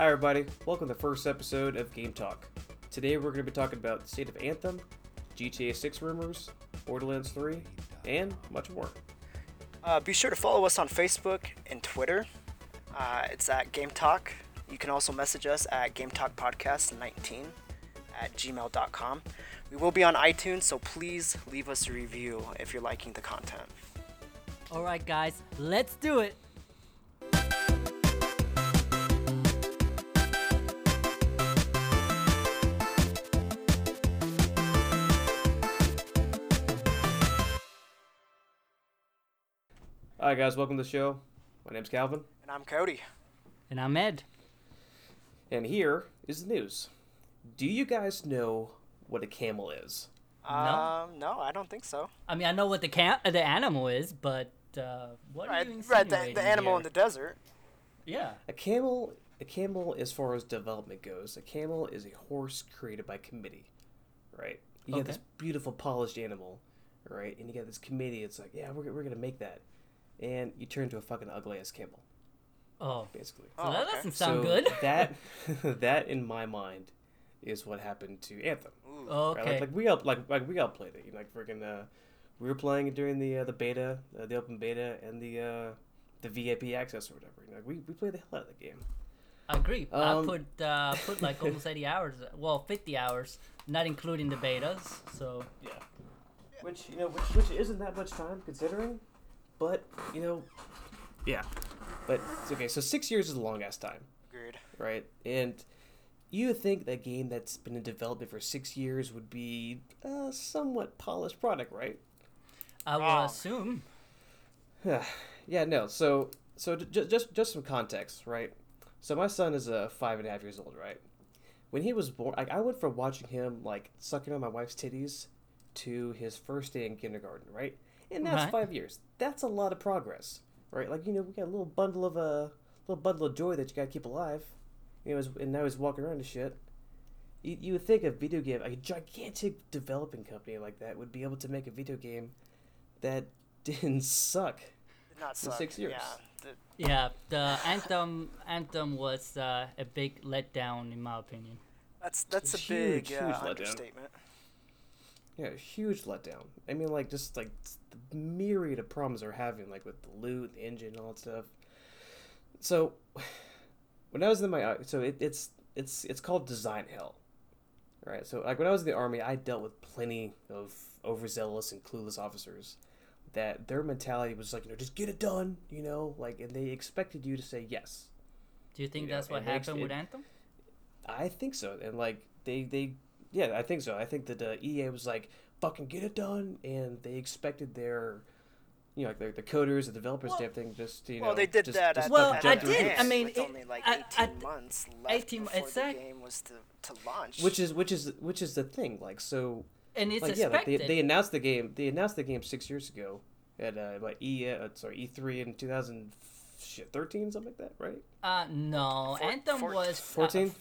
Hi everybody, welcome to the first episode of Game Talk. Today we're going to be talking about the state of Anthem, GTA 6 rumors, Borderlands 3, and much more. Be sure to follow us on Facebook and Twitter. It's at Game Talk. You can also message us at GameTalkPodcast19@gmail.com. We will be on iTunes, so please leave us a review if you're liking the content. Alright guys, let's do it! Hi guys, welcome to the show. My name's Calvin. And I'm Cody. And I'm Ed. And here is the news. Do you guys know what a camel is? No, I don't think so. I mean, I know what the animal is, but what are you insinuating here? Right, the animal in the desert. Yeah. A camel, as far as development goes, a camel is a horse created by committee, right? You got this beautiful, polished animal, right? And you got this committee, it's like, yeah, we're going to make that. And you turn into a fucking ugly-ass camel. Oh. Basically. Oh, that doesn't sound good. that, in my mind, is what happened to Anthem. Oh, okay. Right? We all played it. You know, we were playing it during the beta, the open beta, and the VIP access or whatever. You know, we played the hell out of the game. I agree. I put like almost 80 hours, well, 50 hours, not including the betas, so. Yeah. Which isn't that much time, considering. But, you know, yeah. But, it's okay, so 6 years is a long-ass time. Agreed. Right? And you would think that game that's been in development for 6 years would be a somewhat polished product, right? I would assume. Yeah, no. So just some context, right? So my son is 5.5 years old, right? When he was born, I went from watching him, sucking on my wife's titties to his first day in kindergarten, right? And that's right. 5 years. That's a lot of progress, right? We got a little bundle of joy that you gotta keep alive. And now he's walking around and shit. You would think a video game, a gigantic developing company like that, would be able to make a video game that didn't suck. Not suck. 6 years. Yeah. The Anthem was a big letdown, in my opinion. That's a big understatement. Yeah, huge letdown. I mean, the myriad of problems they're having, with the loot, the engine, all that stuff. So, when I was in my... So, it's called design hell. Right? So, when I was in the Army, I dealt with plenty of overzealous and clueless officers that their mentality was just get it done, and they expected you to say yes. Do you think that's what happened with Anthem? I think so. And, they yeah, I think so. I think that EA was fucking get it done, and they expected their, the coders, the developers, and everything just, Well, they did that. I did. I mean, only 18 months left before the game was to launch. Which is the thing. And it's expected. They announced the game. They announced the game 6 years ago at E3 in 2013, something like that, right? No, Anthem was 14.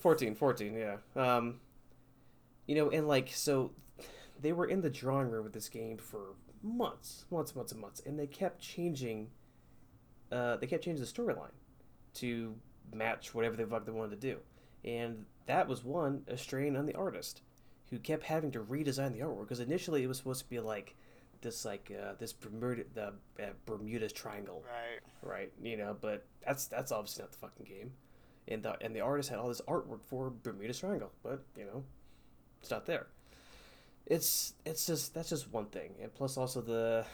Yeah. So they were in the drawing room with this game for months, and they kept changing the storyline to match whatever the fuck they wanted to do. And that was a strain on the artist, who kept having to redesign the artwork, because initially it was supposed to be this Bermuda Triangle. Right. But that's obviously not the fucking game. And the artist had all this artwork for Bermuda Triangle, but it's not there. It's just that's just one thing, and plus also the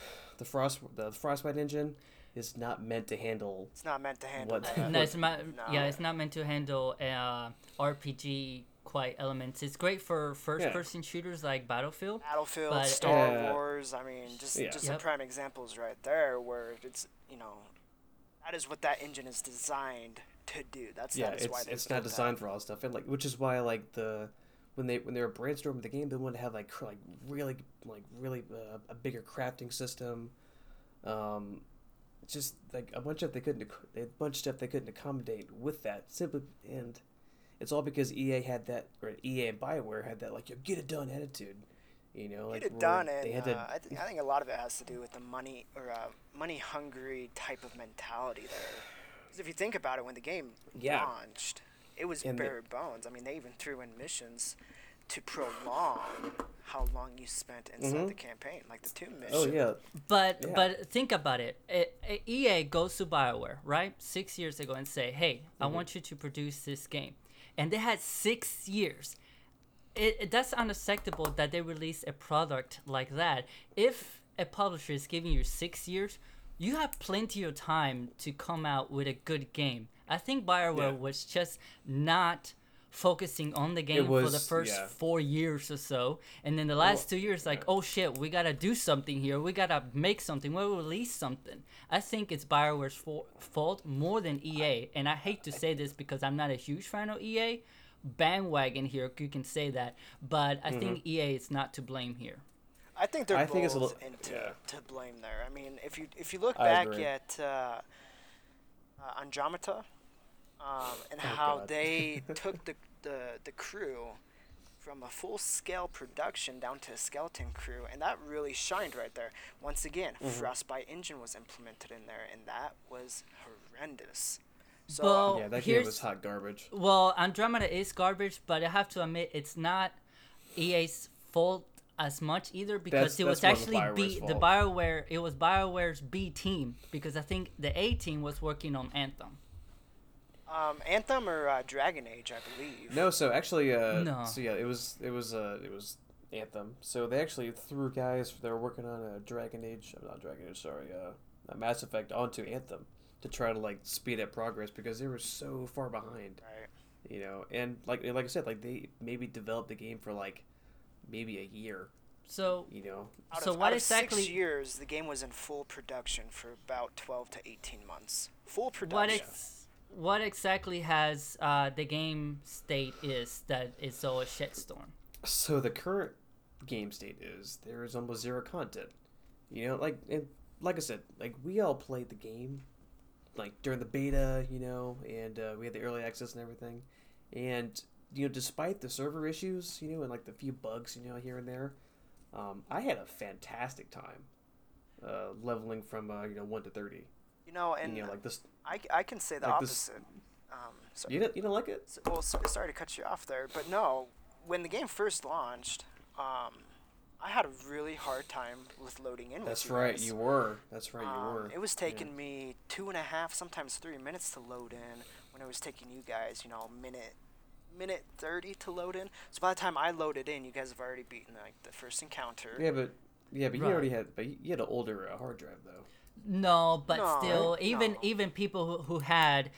Frostbite engine is not meant to handle. It's not meant to handle. It's not meant to handle RPG quite elements. It's great for first-person shooters like Battlefield. But, Star Wars. I mean, some prime examples right there where it's that is what that engine is designed to do. It's not designed for all stuff, and which is why When they were brainstorming the game, they wanted to have really a bigger crafting system, a bunch of stuff they couldn't accommodate with that simply, and it's all because EA and BioWare had that get it done attitude, get it done, and I think a lot of it has to do with the money or money hungry type of mentality there. Because if you think about it, when the game launched. it was bare bones. I mean, they even threw in missions to prolong how long you spent inside the campaign, like the two missions. Oh, yeah. But think about it. EA goes to BioWare, right, 6 years ago and say, hey, I want you to produce this game. And they had 6 years. That's unacceptable that they release a product like that. If a publisher is giving you 6 years, you have plenty of time to come out with a good game. I think BioWare was just not focusing on the game for the first 4 years or so, and then the last 2 years, like, oh shit, we gotta do something here, we gotta make something, we'll release something. I think it's BioWare's fault more than EA, and I hate to say this because I'm not a huge fan of EA, bandwagon here, you can say that, but I think EA is not to blame here. I think they're both to blame there. I mean, if you look back at Andromeda, and how they took the crew from a full-scale production down to a skeleton crew, and that really shined right there. Once again, Frostbite engine was implemented in there, and that was horrendous. So that game was hot garbage. Well, Andromeda is garbage, but I have to admit it's not EA's fault as much either, because it was actually BioWare's B team, because I think the A team was working on Anthem. Anthem or Dragon Age, I believe. No, so actually, it was Anthem. So they actually threw guys that were working on Mass Effect onto Anthem to try to like speed up progress because they were so far behind. Right. You know, and like I said, like they maybe developed the game for like maybe a year. So you know, out of 6 years, the game was in full production for about 12 to 18 months. Full production. What exactly has the game state is that it's all a shitstorm? So the current game state is there is almost zero content. You know, like I said, like we all played the game, like during the beta, you know, and we had the early access and everything. And you know, despite the server issues, you know, and like the few bugs, you know, here and there, I had a fantastic time leveling from 1 to 30. You know, and you know, like this, I can say the opposite. Sorry. You don't like it? Well, sorry to cut you off there, but no, when the game first launched, I had a really hard time with loading in. That's right, you were. It was taking me 2.5, sometimes 3 minutes to load in, when it was taking you guys, you know, minute 30 to load in. So by the time I loaded in, you guys have already beaten like the first encounter. Yeah, but right. you had an older hard drive though. Even people who had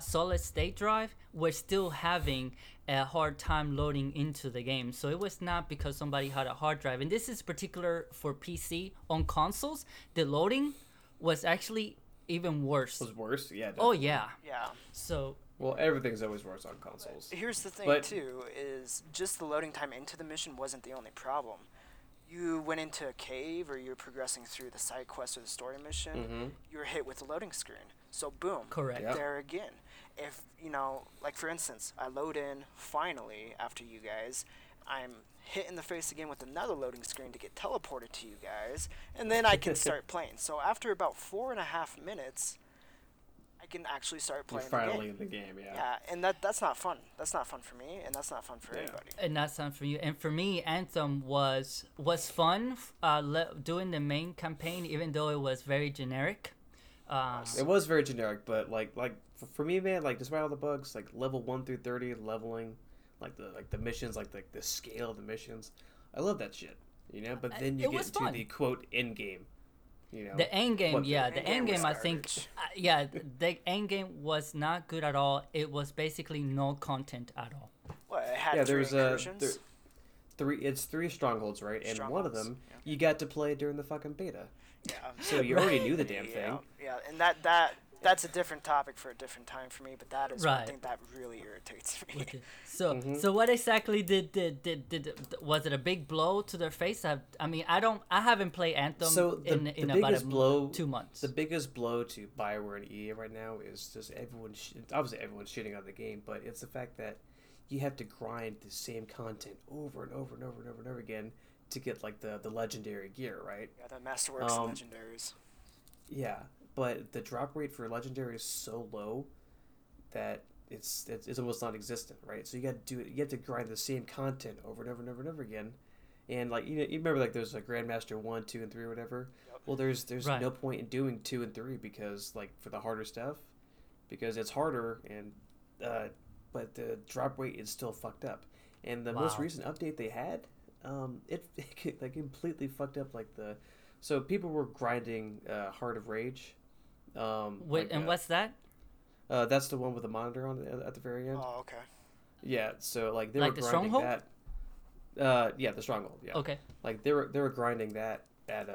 solid state drive were still having a hard time loading into the game. So it was not because somebody had a hard drive. And this is particular for PC. On consoles, the loading was actually even worse. It was worse? Yeah. Definitely. Oh, yeah. Yeah. So... Well, everything's always worse on consoles. Here's the thing, too, is just the loading time into the mission wasn't the only problem. You went into a cave, or you're progressing through the side quest or the story mission, you're hit with a loading screen. So, boom. Correct. Yep. There again. If, you know, like for instance, I load in finally after you guys, I'm hit in the face again with another loading screen to get teleported to you guys, and then I can start playing. So, after about 4.5 minutes, I can actually start playing the game, yeah, and that's not fun. That's not fun for me, and that's not fun for anybody. And that's not fun for you. And for me, Anthem was fun doing the main campaign, even though it was very generic. It was very generic, but like for me, man, like despite all the bugs, like level 1 through 30 leveling, like the missions, like the scale of the missions, I love that shit, you know. But then you get to the quote end game. You know, the end game was not good at all. It was basically no content at all. Well, it had three strongholds, right? And one of them you got to play during the fucking beta. Yeah. So you already knew the damn thing. Yeah, and that's a different topic for a different time for me, but that is one thing that really irritates me. Okay. So so what exactly did was it a big blow to their face? I haven't played Anthem in about 2 months. The biggest blow to BioWare and EA right now is just everyone's shitting on the game, but it's the fact that you have to grind the same content over and over and over and over and over again to get like the legendary gear, right? Yeah, the Masterworks and legendaries. Yeah. But the drop rate for Legendary is so low that it's almost non-existent, right? So you got to do it. You have to grind the same content over and over and over and over again. And like you remember, like there's like Grandmaster 1, 2, and 3 or whatever. Yep. Well, there's right. no point in doing 2 and 3 because like for the harder stuff, because it's harder and but the drop rate is still fucked up. And the wow. most recent update they had, it like completely fucked up like the. So people were grinding Heart of Rage. Wait, like, and what's that? That's the one with the monitor on it at the very end. Oh, okay. Yeah, so like they like were the grinding stronghold? That. Yeah, the stronghold. Yeah. Okay. Like they were grinding that at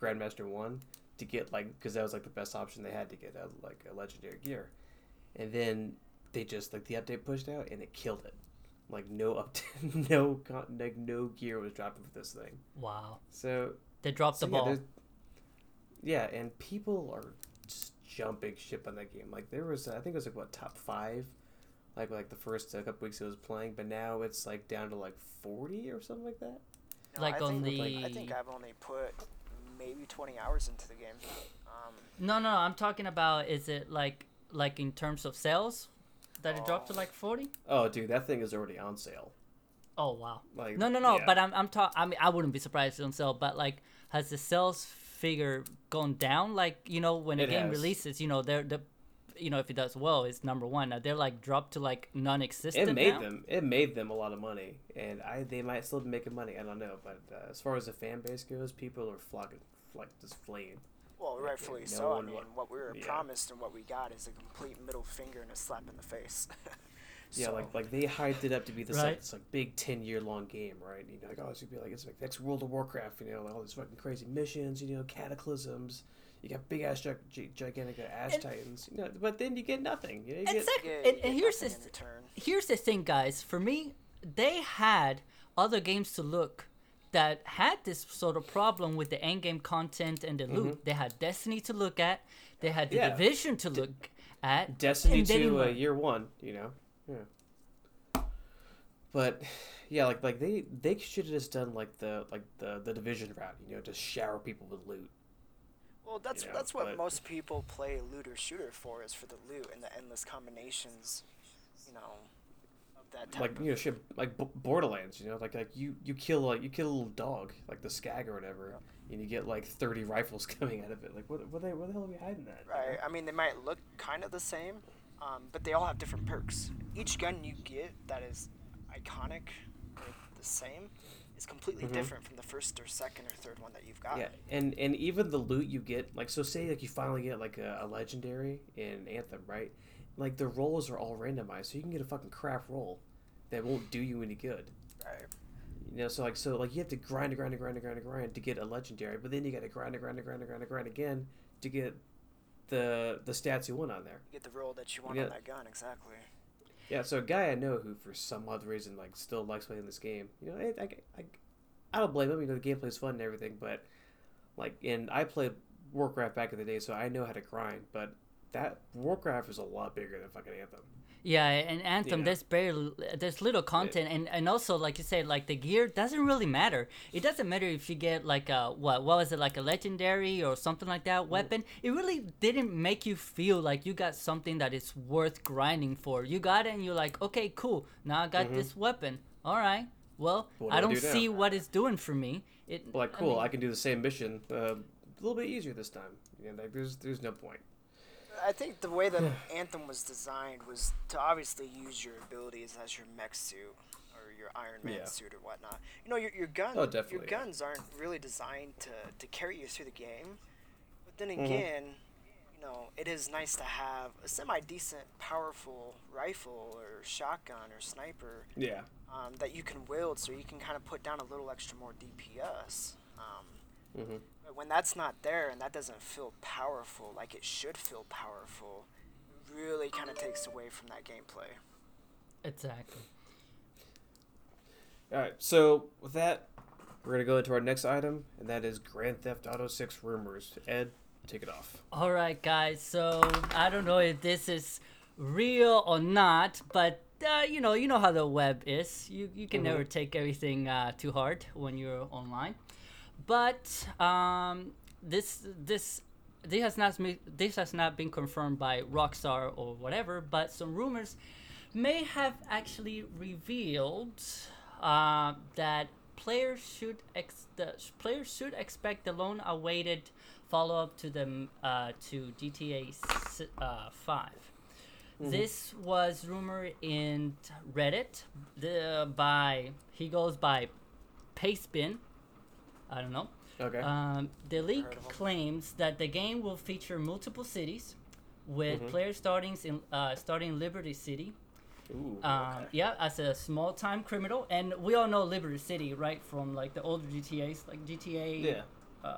Grandmaster 1 to get like because that was like the best option they had to get like a legendary gear, and then they just like the update pushed out and it killed it. Like no update, no gear was dropping for this thing. Wow. So they dropped the ball. Yeah, and people are just jumping ship on that game. Like there was, I think it was like what top 5. Like the first couple weeks it was playing, but now it's like down to like 40 or something like that. No, like on the, I think I've only put maybe 20 hours into the game. No, I'm talking about is it like in terms of sales that it dropped to like 40? Oh, dude, that thing is already on sale. Oh wow. Like no, yeah. But I'm talking. I mean, I wouldn't be surprised if it's on sale, but like has the sales figure gone down? Like you know when a game releases, you know they're you know, if it does well, it's number one. Now they're like dropped to like non-existent. It made them a lot of money, and they might still be making money. I don't know, but as far as the fan base goes, people are flocking, like just fleeing. Well, rightfully so. I mean, what we were promised and what we got is a complete middle finger and a slap in the face. So. Yeah, like they hyped it up to be this right? like big 10-year-long game, right? You know, like oh, it's gonna be like it's like next World of Warcraft. You know, like all these fucking crazy missions. You know, cataclysms. You got big ass gigantic ass titans, you know, but then you get nothing. You know, exactly. And here's the thing, guys. For me, they had other games to look that had this sort of problem with the end game content and the loot. Mm-hmm. They had Destiny to look at. They had the Division to look at. Destiny 2 year one, you know. Yeah. But yeah, like they should have just done like the Division route, you know, just shower people with loot. Well, that's what most people play loot or shooter for is for the loot and the endless combinations, you know, of that type. Like of... you know, shit, like Borderlands, you know, like you kill a little dog, like the skag or whatever, and you get like 30 rifles coming out of it. Like where the hell are we hiding that? Right. You know? I mean, they might look kind of the same, but they all have different perks. Each gun you get that is iconic, or the same. It's completely different from the first or second or third one that you've got. Yeah, and even the loot you get, like, so say, like, you finally get, like, a legendary in Anthem, right? Like, the rolls are all randomized, so you can get a fucking crap roll that won't do you any good. Right. You know, so, like, you have to grind to get a legendary, but then you got to grind again to get the stats you want on there. You get the roll that you want on that gun, exactly. Yeah, so a guy I know who, for some odd reason, like, still likes playing this game. You know, I don't blame him. You know, the gameplay's fun and everything, but, like, and I played Warcraft back in the day, so I know how to grind. But that Warcraft is a lot bigger than fucking Anthem. Yeah, and Anthem, there's little content, and also, like you said, like, the gear doesn't really matter. It doesn't matter if you get, like, a legendary or something like that weapon. It really didn't make you feel like you got something that is worth grinding for. You got it, and you're like, okay, cool, now I got this weapon. All right, well, I don't see what it's doing for me. I can do the same mission a little bit easier this time. You know, like, there's no point. I think the way that Anthem was designed was to obviously use your abilities as your mech suit or your Iron Man suit or whatnot. You know, your guns guns aren't really designed to carry you through the game. But then again, you know, it is nice to have a semi-decent, powerful rifle or shotgun or sniper that you can wield so you can kind of put down a little extra more DPS. But when that's not there and that doesn't feel powerful like it should feel powerful, it really kind of takes away from that gameplay. Exactly. All right, so with that, we're going to go into our next item, and that is Grand Theft Auto 6 rumors. Ed, take it off. All right, guys, so I don't know if this is real or not, but you know how the web is. You can never take everything too hard when you're online. But this this has not been confirmed by Rockstar or whatever, but some rumors may have actually revealed that players should expect the long-awaited follow-up to them to GTA 5. Mm-hmm. This was rumored in Reddit by Pastebin. I don't know. Okay. The leak claims that the game will feature multiple cities, with players starting Liberty City. Ooh, okay. Yeah, as a small-time criminal, and we all know Liberty City, right, from like the older GTA's, like GTA. Yeah.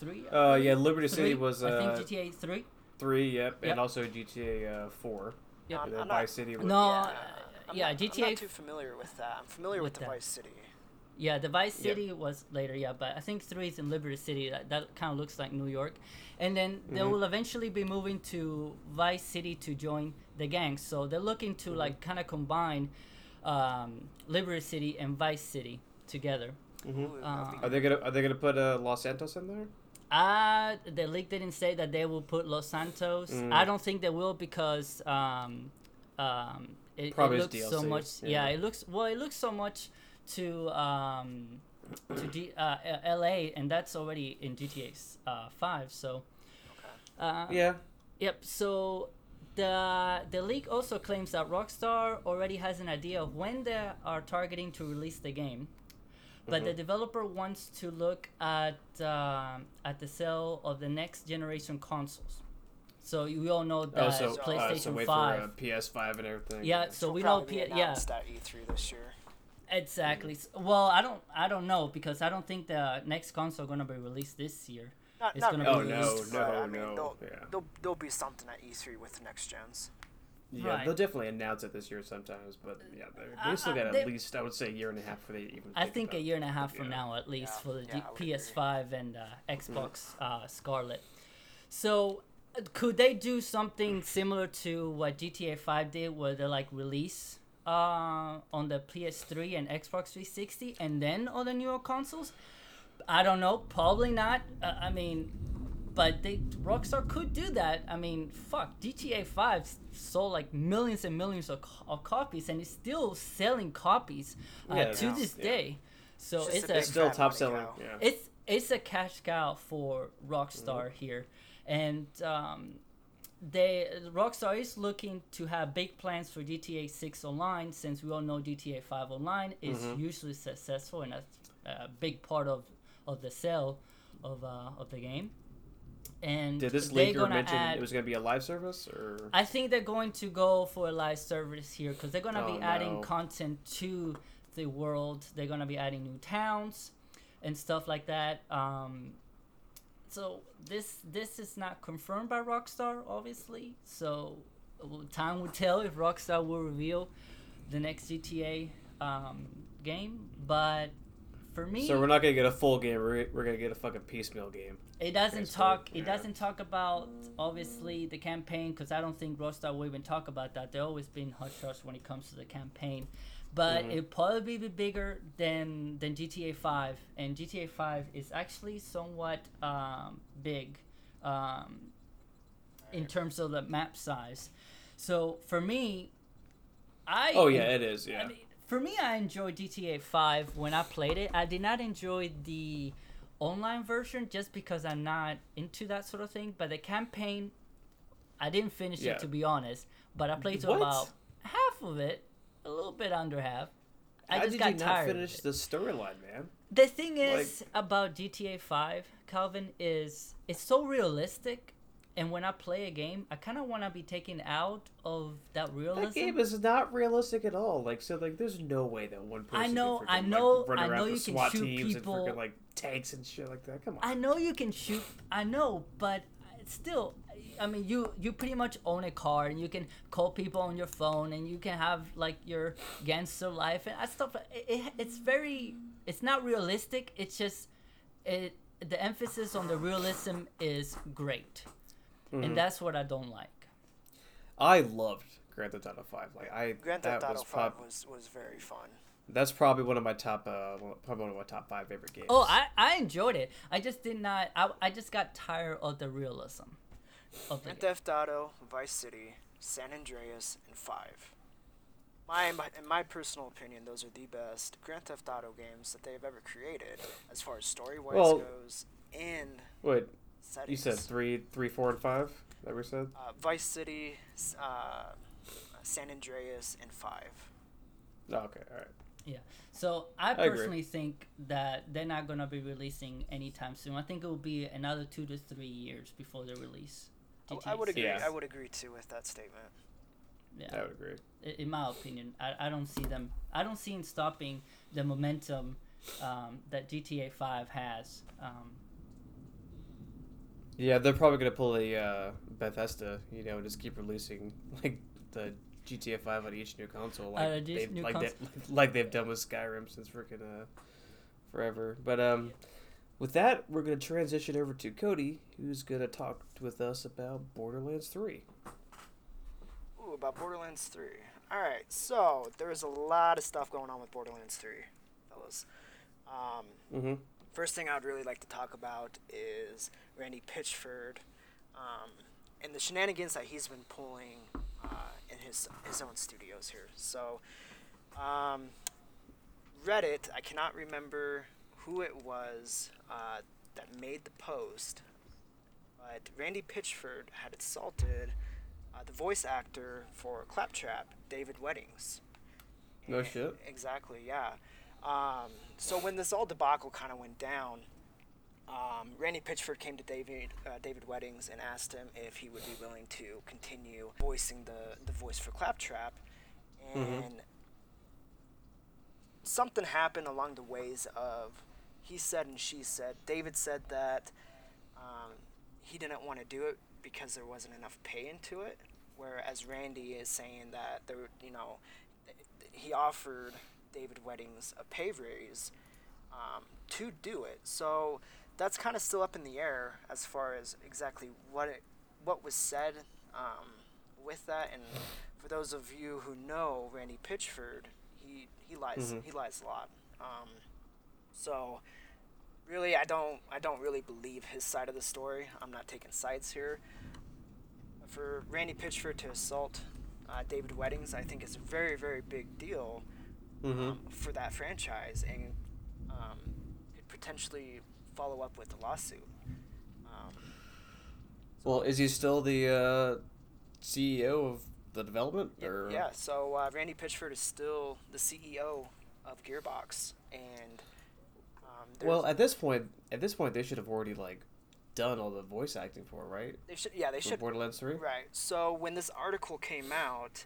3. Yeah, Liberty City was. I think GTA 3. 3, yep. And also GTA 4. Yep. Vice City. GTA. I'm not too familiar with that. I'm familiar with the Vice City. Yeah, the Vice City was later, but I think 3 is in Liberty City. That kind of looks like New York. And then they will eventually be moving to Vice City to join the gang. So they're looking to like kind of combine Liberty City and Vice City together. Mm-hmm. Are they gonna put Los Santos in there? The leak didn't say that they will put Los Santos. I don't think they will because it looks DLC. So much. Yeah. It looks so much to LA, and that's already in GTA 5. So So the leak also claims that Rockstar already has an idea of when they are targeting to release the game, but the developer wants to look at the sale of the next generation consoles. So we all know that PlayStation 5, PS5, and everything. Yeah, so we know that E3 this year. Exactly. Well, I don't know because I don't think the next console gonna be released this year. There'll be something at E3 with the next gens. Yeah, they'll definitely announce it this year sometimes, but yeah, they still got at least I would say a year and a half for they even. I think a year and a half from now at least for the PS5 and Xbox Scarlet. So could they do something similar to what GTA 5 did, where they like release? On the PS3 and Xbox 360, and then on the newer consoles? I don't know. Probably not. But Rockstar could do that. I mean, fuck. GTA 5 sold like millions and millions of copies, and it's still selling copies to this day. So it's still top selling. Yeah. It's a cash cow for Rockstar here, and Rockstar is looking to have big plans for GTA 6 Online, since we all know GTA 5 Online is usually successful and a big part of the sale of the game. And did this leaker mention it was going to be a live service? Or I think they're going to go for a live service here because they're going to be adding content to the world. They're going to be adding new towns and stuff like that. So this is not confirmed by Rockstar, obviously. So time will tell if Rockstar will reveal the next GTA game. But for me, so we're not gonna get a full game. We're gonna get a fucking piecemeal game. It doesn't talk about obviously the campaign because I don't think Rockstar will even talk about that. They've always been hush hush when it comes to the campaign. But it'll probably be bigger than GTA 5, and GTA 5 is actually somewhat big in terms of the map size. So for me, it is. Yeah. For me, I enjoyed GTA 5 when I played it. I did not enjoy the online version just because I'm not into that sort of thing. But the campaign, I didn't finish it to be honest. But I played about half of it. A little bit under half. I just got tired. How did you not finish the storyline, man? The thing is about GTA 5, Calvin, is it's so realistic, and when I play a game, I kind of want to be taken out of that realism. That game is not realistic at all. There's no way that one person. I know you can shoot people. And freaking, tanks and shit like that. Come on. I know you can shoot. I know, but still. I mean, you pretty much own a car, and you can call people on your phone, and you can have your gangster life and stuff. It's not realistic. It's just the emphasis on the realism is great, and that's what I don't like. I loved Grand Theft Auto 5. Grand Theft Auto 5 was very fun. That's probably one of my top, probably one of my top five favorite games. Oh, I enjoyed it. I just did not. I just got tired of the realism. Grand Theft Auto, Vice City, San Andreas, and 5. In my personal opinion, those are the best Grand Theft Auto games that they have ever created, as far as story-wise goes. And wait, settings. You said 3, 4, and 5. That we said. Vice City, San Andreas, and 5. Oh, okay, all right. Yeah, so I personally think that they're not going to be releasing anytime soon. I think it will be another 2 to 3 years before they release GTA 6. I would agree. Yeah. I would agree too with that statement. Yeah, I would agree. In my opinion, I don't see them. I don't see them stopping the momentum that GTA 5 has. Yeah, they're probably going to pull the Bethesda, you know, and just keep releasing like the GTA 5 on each new console, like they've done with Skyrim since freaking forever. But with that, we're going to transition over to Cody, who's going to talk with us about Borderlands 3. Ooh, about Borderlands 3. All right, so there was a lot of stuff going on with Borderlands 3, fellas. First thing I would really like to talk about is Randy Pitchford and the shenanigans that he's been pulling in his own studios here. So Reddit, I cannot remember who it was that made the post, but Randy Pitchford had insulted the voice actor for Claptrap, David Eddings. No shit. Exactly, yeah. So when this all debacle kind of went down, Randy Pitchford came to David Eddings and asked him if he would be willing to continue voicing the voice for Claptrap, and something happened along the ways of he said and she said. David said that he didn't want to do it because there wasn't enough pay into it, whereas Randy is saying that there, you know, he offered David Eddings a pay raise to do it. So that's kind of still up in the air as far as exactly what was said with that. And for those of you who know Randy Pitchford, he lies. He lies a lot. So really, I don't really believe his side of the story. I'm not taking sides here. For Randy Pitchford to assault David Eddings, I think it's a very, very big deal for that franchise, and could potentially follow up with the lawsuit. Well, is he still the CEO of the development? Or? Yeah, so Randy Pitchford is still the CEO of Gearbox, and well, at this point, they should have already like done all the voice acting for it, right? They should, yeah, they should. Borderlands 3, right? So when this article came out,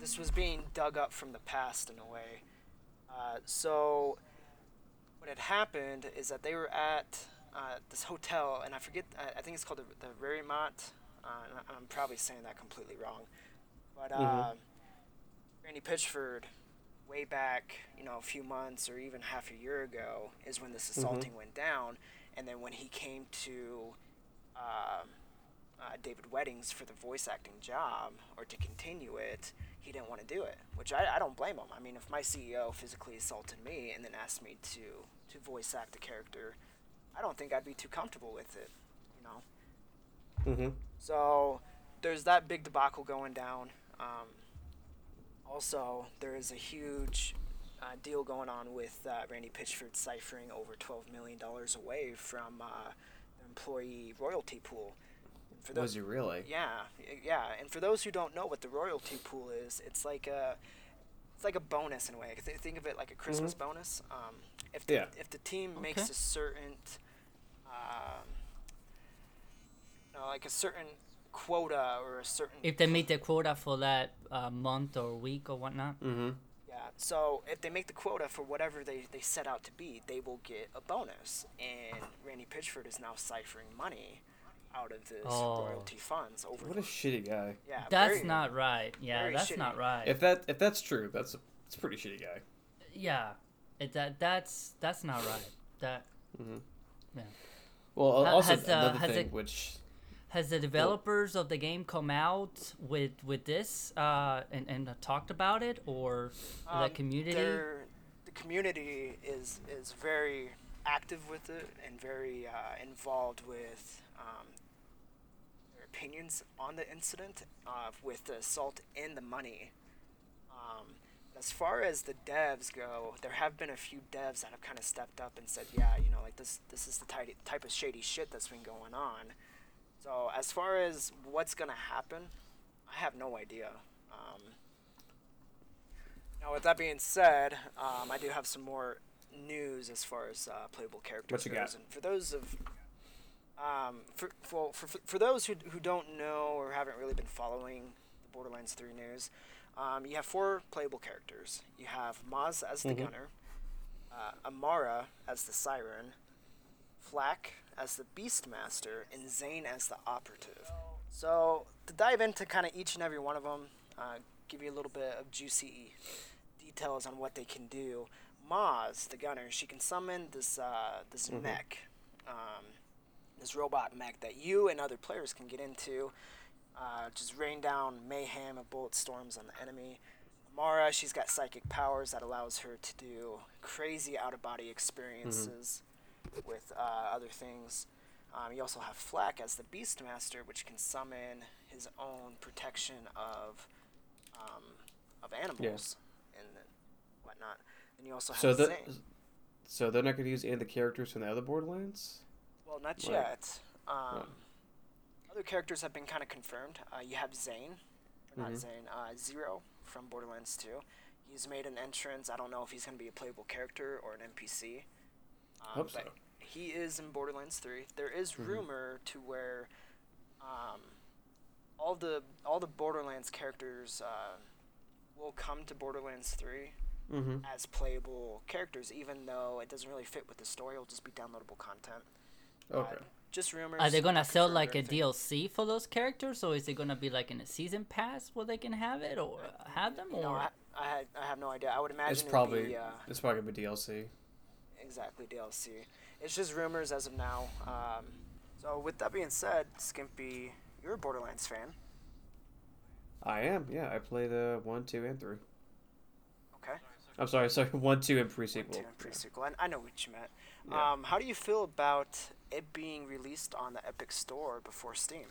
this was being dug up from the past in a way. So what had happened is that they were at this hotel, and I forget, I think it's called the Vermont. I'm probably saying that completely wrong. But Randy Pitchford, way back, you know, a few months or even half a year ago is when this assaulting went down. And then when he came to David Eddings for the voice acting job or to continue it, he didn't want to do it, which I don't blame him. I mean, if my CEO physically assaulted me and then asked me to voice act the character, I don't think I'd be too comfortable with it, you know? So there's that big debacle going down. Also, there is a huge deal going on with Randy Pitchford ciphering over $12 million away from the employee royalty pool. Was he really? Yeah. And for those who don't know what the royalty pool is, it's like a bonus in a way. Think of it like a Christmas bonus. If the team makes a certain, like a certain quota or a certain. If they meet the quota for that month or week or whatnot. Yeah. So if they make the quota for whatever they set out to be, they will get a bonus. And Randy Pitchford is now ciphering money out of this royalty funds over. What a shitty guy. Yeah, that's not right. Yeah, that's shitty. Not right. If that's true, it's a pretty shitty guy. Yeah, that's not right. That. Yeah. Well, also another thing, which Has the developers of the game come out with this and talked about it, or the community? The community is very active with it and very involved with their opinions on the incident with the assault and the money. As far as the devs go, there have been a few devs that have kind of stepped up and said, yeah, you know, like this is the type of shady shit that's been going on. So as far as what's going to happen, I have no idea. Now, with that being said, I do have some more news as far as playable characters. What you got? And for those of for those who don't know or haven't really been following the Borderlands 3 news, you have four playable characters. You have Maz as the gunner, Amara as the siren, Flack as the Beastmaster, and Zane as the operative. So to dive into kind of each and every one of them, give you a little bit of juicy details on what they can do. Maz, the gunner, she can summon this mech, this robot mech that you and other players can get into, just rain down mayhem and bullet storms on the enemy. Amara, she's got psychic powers that allows her to do crazy out-of-body experiences with other things. You also have Flack as the Beastmaster, which can summon his own protection of animals and whatnot. And you also have Zane. So they're not going to use any of the characters from the other Borderlands? Well, not yet. Other characters have been kind of confirmed. You have Zane, or not Zane, Zero from Borderlands 2. He's made an entrance. I don't know if he's going to be a playable character or an NPC. Hope but so. He is in Borderlands 3. There is rumor to where all the Borderlands characters will come to Borderlands 3 as playable characters, even though it doesn't really fit with the story. It'll just be downloadable content. Okay. Just rumors. Are they going to sell like a DLC for those characters, or is it going to be like in a season pass where they can have it or have them? Or I have no idea. I would imagine it's probably going to be DLC. Exactly, DLC. It's just rumors as of now. So with that being said, Skimpy, you're a Borderlands fan. I am, yeah. I play the 1, 2, and 3. Okay. I'm sorry, 1, 2, and pre-sequel. 1, 2, and pre-sequel. I know what you meant. Yeah. How do you feel about it being released on the Epic Store before Steam?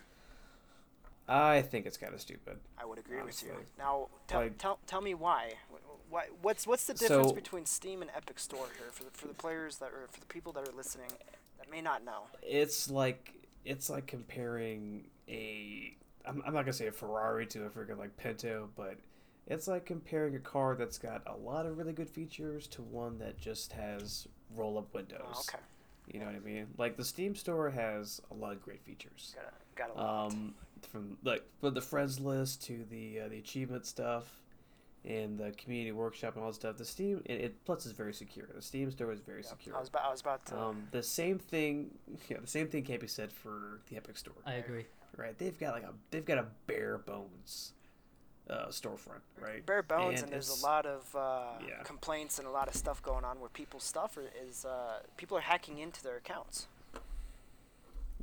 I think it's kind of stupid. I would agree with you. Now, tell me why. What's the difference between Steam and Epic Store here for the players that are, for the people that are listening that may not know? It's like comparing I'm not gonna say a Ferrari to a freaking like Pinto, but it's like comparing a car that's got a lot of really good features to one that just has roll-up windows. Oh, okay. You know what I mean? Like the Steam Store has a lot of great features. Got a lot. From the friends list to the achievement stuff, and the community workshop and all that stuff. The Steam plus is very secure. The Steam Store is very secure. I was about to. The same thing. Yeah, the same thing can't be said for the Epic Store. I agree. Right? They've got a bare bones storefront. Right. Bare bones, and there's a lot of complaints and a lot of stuff going on where people are hacking into their accounts.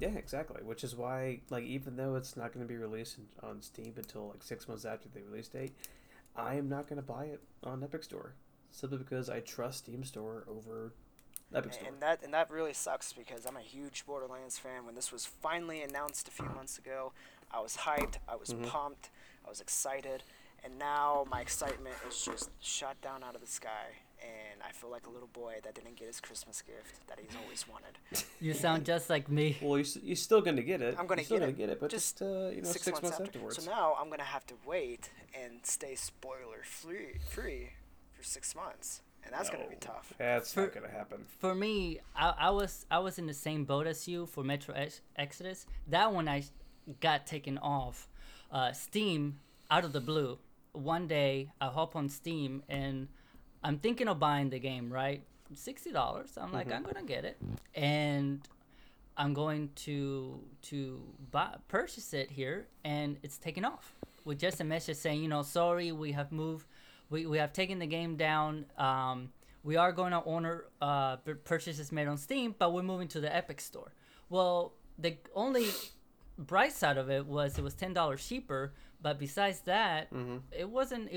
Yeah, exactly. Which is why, like, even though it's not going to be released on Steam until like 6 months after the release date, I am not going to buy it on Epic Store simply because I trust Steam Store over Epic Store. And that really sucks because I'm a huge Borderlands fan. When this was finally announced a few months ago, I was hyped, I was pumped, I was excited, and now my excitement is just shot down out of the sky. And I feel like a little boy that didn't get his Christmas gift that he's always wanted. You sound just like me. Well, you're still going to get it. I'm going to get it, but just 6 months afterwards. So now I'm going to have to wait and stay spoiler-free for 6 months, and that's going to be tough. That's not going to happen. For me, I was in the same boat as you for Metro Exodus. That one I got taken off Steam out of the blue. One day I hop on Steam and I'm thinking of buying the game, right? $60. I'm like, I'm gonna get it, and I'm going to purchase it here, and it's taken off with just a message saying, you know, sorry, we have moved, we have taken the game down. We are going to honor purchases made on Steam, but we're moving to the Epic Store. Well, the only bright side of it was $10 cheaper, but besides that, it wasn't,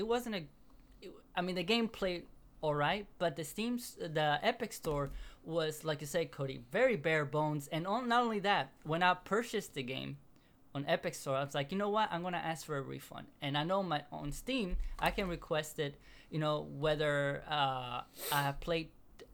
I mean, the game played all right, but the Epic Store was, like you said, Cody, very bare bones. And not only that, when I purchased the game on Epic Store, I was like, you know what, I'm gonna ask for a refund. And I know my on Steam, I can request it, you know, whether I have played,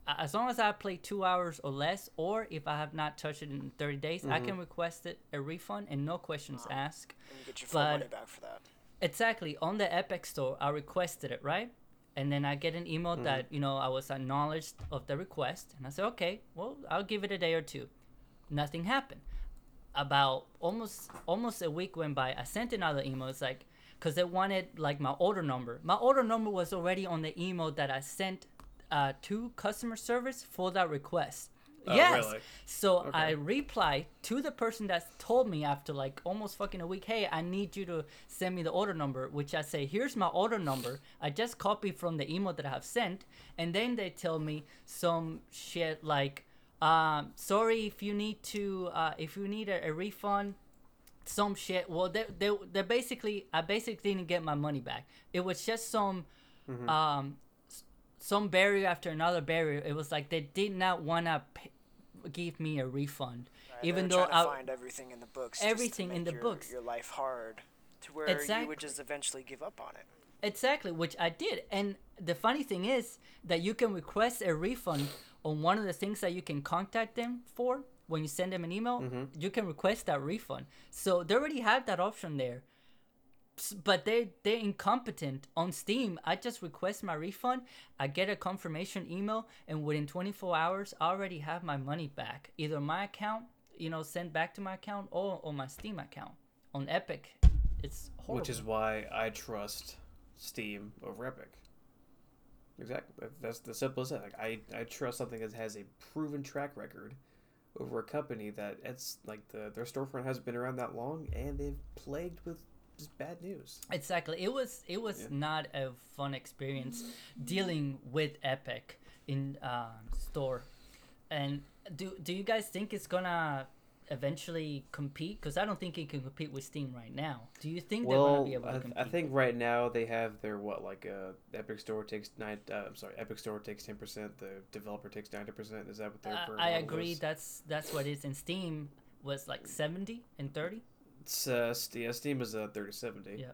as long as I played 2 hours or less, or if I have not touched it in 30 days, I can request it a refund and no questions asked. And you get your full money back for that. Exactly. On the Epic Store, I requested it, right? And then I get an email that, you know, I was acknowledged of the request. And I said, okay, well, I'll give it a day or two. Nothing happened. About almost a week went by. I sent another email. It's like, because they wanted like my order number. My order number was already on the email that I sent to customer service for that request. Oh, yes. Really? So okay. I replied to the person that told me after like almost fucking a week, hey, I need you to send me the order number, which I say, here's my order number. I just copied from the email that I have sent. And then they tell me some shit like, sorry, if you need to, if you need a refund, some shit. Well, they basically, I basically didn't get my money back. It was just some barrier after another barrier. It was like they did not want to give me a refund, right, even though I find everything in the books, everything in the books, your life hard to where you would just eventually give up on it. Exactly, which I did. And the funny thing is that you can request a refund. On one of the things that you can contact them for when you send them an email, you can request that refund. So they already have that option there. But they're incompetent on Steam. I just request my refund. I get a confirmation email, and within 24 hours, I already have my money back. Either my account, you know, sent back to my account, or on my Steam account. On Epic, it's horrible. Which is why I trust Steam over Epic. Exactly. That's the simplest thing. Like, I trust something that has a proven track record over a company that it's like their storefront hasn't been around that long, and they've plagued with just bad news. Exactly. It was not a fun experience dealing with Epic in store. And do you guys think it's gonna eventually compete? Because I don't think it can compete with Steam right now. Do you think they're going to be able to compete? I think right now they have their Epic Store takes Epic Store takes 10%, the developer takes 90%. Is that what they're? I agree. Was? That's what it is. And Steam was like 70% and 30%. Steam is 30/70.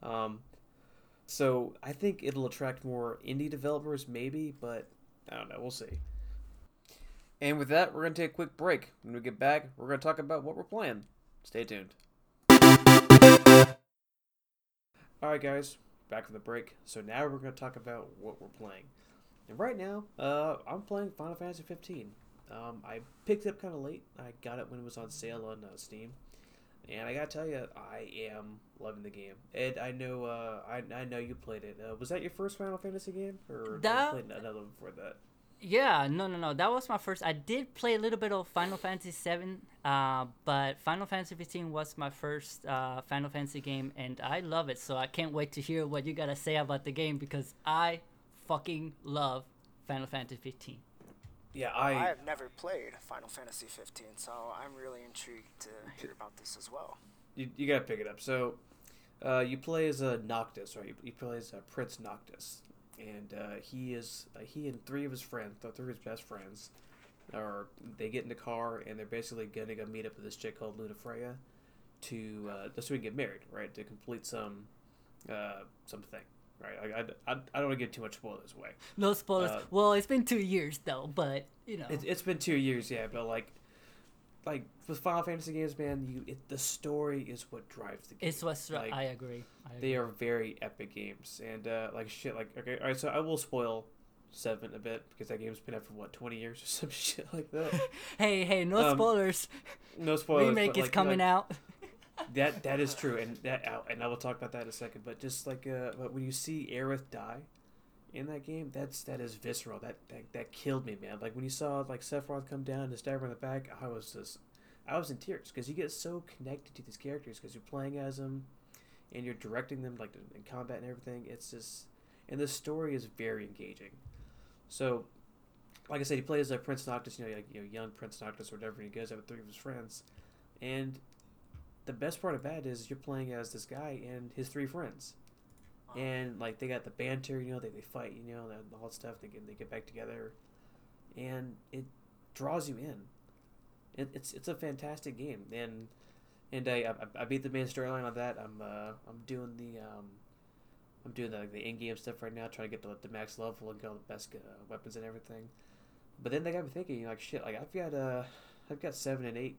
Yeah. So I think it'll attract more indie developers, maybe, but I don't know. We'll see. And with that, we're going to take a quick break. When we get back, we're going to talk about what we're playing. Stay tuned. Alright guys, back from the break. So now we're going to talk about what we're playing. And right now, I'm playing Final Fantasy 15. I picked it up kind of late. I got it when it was on sale on Steam. And I got to tell you, I am loving the game. Ed, I know I know you played it. Was that your first Final Fantasy game? Or did you play another one before that? Yeah, no. That was my first. I did play a little bit of Final Fantasy VII, but Final Fantasy 15 was my first Final Fantasy game, and I love it. So I can't wait to hear what you gotta say about the game because I fucking love Final Fantasy 15. Yeah, I have never played Final Fantasy 15, so I'm really intrigued to hear about this as well. You gotta pick it up. So you play as a Noctis, right? You play as Prince Noctis. And he and three of his best friends, they get in the car and they're basically going to go meet up with this chick called Luna Freya to so we can get married, right? To complete something, right? I don't want to get too much spoilers away. No spoilers. Well, it's been 2 years though, but you know. It's been 2 years, yeah. But like with Final Fantasy games, man, the story is what drives the game. It's what's right. I agree. They are very epic games, and okay, all right. So I will spoil 7 a bit because that game's been out for 20 years or some shit like that. hey, no spoilers. No spoilers. Remake is coming out. that is true, and I will talk about that in a second. But just but when you see Aerith die in that game, that is visceral. That killed me, man. Like when you saw Sephiroth come down and stab her in the back, I was in tears because you get so connected to these characters because you're playing as them and you're directing them in combat and everything. It's just, and the story is very engaging. So, like I said, he plays a Prince Noctis, young Prince Noctis or whatever, and he goes out with three of his friends, and the best part of that is you're playing as this guy and his three friends. And, like, they got the banter, you know, they fight, you know, all that stuff. They get back together. And it draws you in. It's a fantastic game. And I beat the main storyline on that. I'm doing the in-game stuff right now, trying to get the max level and get all the best weapons and everything. But then that got me thinking, like, shit, like, I've got 7 and 8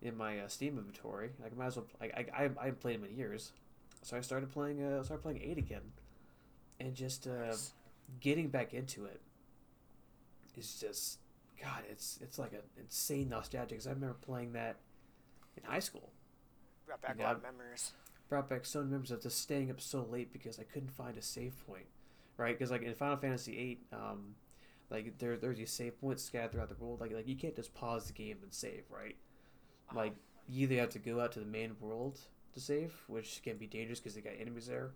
in my Steam inventory. Like, I might as well. I haven't played them in years, so I started playing. I started playing 8 again, and just nice. Getting back into it is just, God, it's like an insane nostalgia, because I remember playing that in high school. Brought back a lot of memories. Brought back so many memories of just staying up so late because I couldn't find a save point, right? Because, like, in Final Fantasy VIII, like, there's these save points scattered throughout the world. Like, you can't just pause the game and save, right? Like, you either have to go out to the main world to save, which can be dangerous because they got enemies there,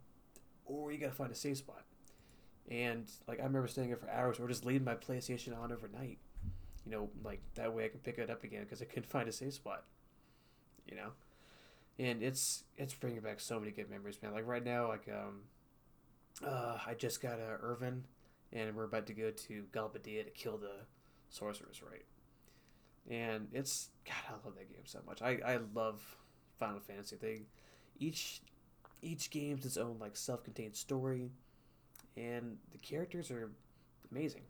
or you gotta find a safe spot. And, like, I remember staying there for hours, or just leaving my PlayStation on overnight, you know, like, that way I could pick it up again because I couldn't find a safe spot, you know. And it's bringing back so many good memories, man. Like, right now, like, I just got Irvin, and we're about to go to Galbadia to kill the sorceress, right? And it's, God, I love that game so much. I love Final Fantasy. Each game's its own, like, self-contained story, and the characters are amazing.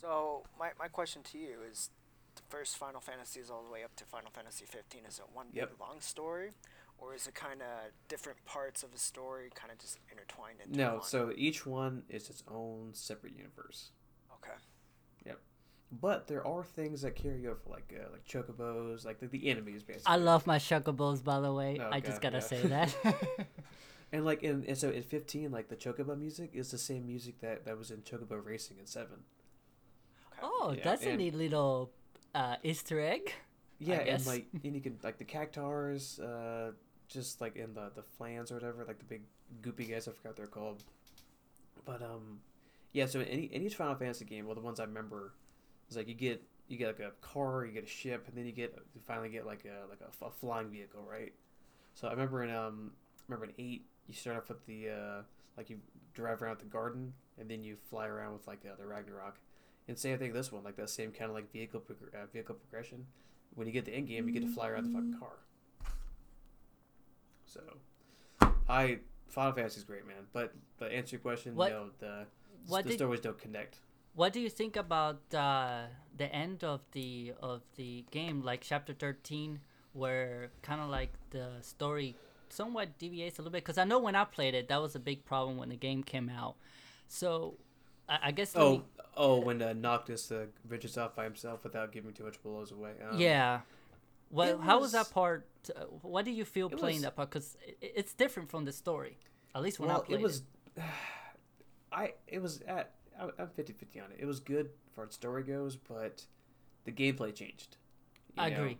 So my question to you is, the first Final Fantasy is all the way up to Final Fantasy 15. Is it one big long story, or is it kind of different parts of a story kind of just intertwined into one? No, so each one is its own separate universe. Okay. Yep. But there are things that carry over, like chocobos, like the enemies, basically. I love my chocobos, by the way. Okay, I just gotta say that. And, like, and so in 15, like, the chocobo music is the same music that was in Chocobo Racing in 7. Okay. Oh, yeah, that's a neat little Easter egg. Yeah, and like, and you can, like, the cactars, just like in the flans or whatever, like the big goopy guys. I forgot what they're called. But yeah. So in each Final Fantasy game, well, the ones I remember is, like, you get like a car, you get a ship, and then you finally get like a flying vehicle, right? So I remember in 8, you start off with the like, you drive around with the garden, and then you fly around with, like, the Ragnarok. And same thing this one, like, that same kind of, like, vehicle progression. When you get the end game, you get to fly around the fucking car. So, Final Fantasy's great, man. But to answer your question, the stories don't connect. What do you think about the end of the game, like chapter 13, where kind of, like, the story somewhat deviates a little bit? Because I know when I played it, that was a big problem when the game came out. So, I guess. When Noctis ventures off by himself without giving too much blows away. Yeah. Well, how was that part? What do you feel playing that part? Because it's different from the story. At least when I played it. I'm 50-50 on it. It was good as far as story goes, but the gameplay changed. I agree.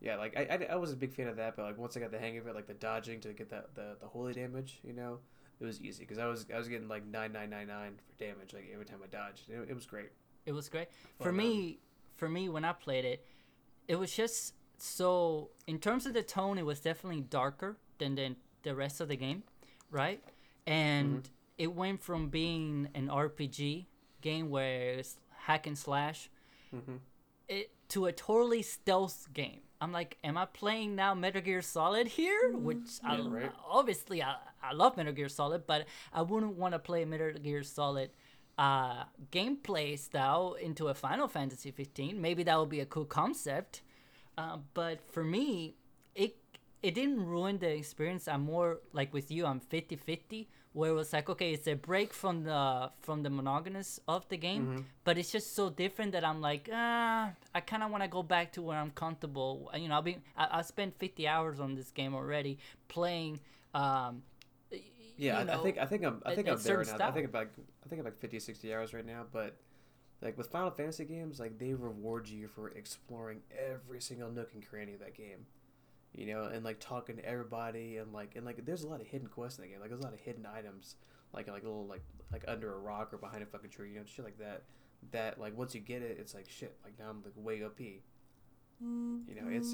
Yeah, like, I was a big fan of that, but, like, once I got the hang of it, like, the dodging to get the holy damage, you know, it was easy because I was getting like 9999 for damage, like, every time I dodged. It was great. It was great for me when I played it. It was just so, in terms of the tone, it was definitely darker than the rest of the game, right? And it went from being an RPG game where it's hack and slash, to a totally stealth game. I'm like, am I playing now Metal Gear Solid here? I love Metal Gear Solid, but I wouldn't want to play Metal Gear Solid gameplay style into a Final Fantasy 15. Maybe that would be a cool concept, but for me, it didn't ruin the experience. I'm more like with you. I'm 50-50, where it was like, okay, it's a break from the monogamous of the game, but it's just so different that I'm like, I kind of want to go back to where I'm comfortable. You know, I spent 50 hours on this game already playing. I think I'm there now. I think I'm like 50-60 hours right now. But, like, with Final Fantasy games, like, they reward you for exploring every single nook and cranny of that game. You know, and, like, talking to everybody, and there's a lot of hidden quests in the game. Like, there's a lot of hidden items, like little, like under a rock or behind a fucking tree, you know, shit like that. That, like, once you get it, it's like, shit, like, now I'm, like, way OP. You know, it's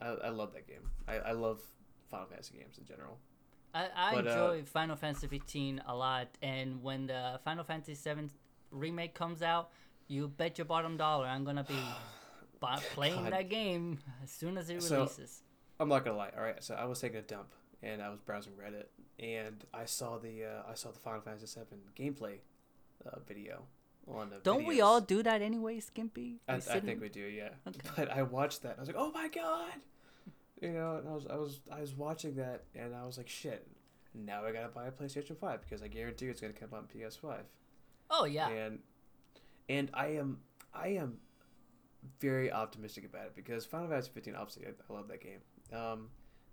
I love that game. I love Final Fantasy games in general. I enjoy Final Fantasy 15 a lot, and when the Final Fantasy VII remake comes out, you bet your bottom dollar I'm gonna be playing that game as soon as it releases. So, I'm not gonna lie. All right, so I was taking a dump and I was browsing Reddit, and I saw the Final Fantasy VII gameplay video. Don't videos. We all do that anyway, Skimpy? I think we do, yeah. Okay. But I watched that. And I was like, "Oh my god!" You know, and I was watching that, and I was like, "Shit! Now I gotta buy a PlayStation 5 because I guarantee it's gonna come out on PS5." Oh yeah. And I am very optimistic about it because Final Fantasy 15, obviously, I love that game.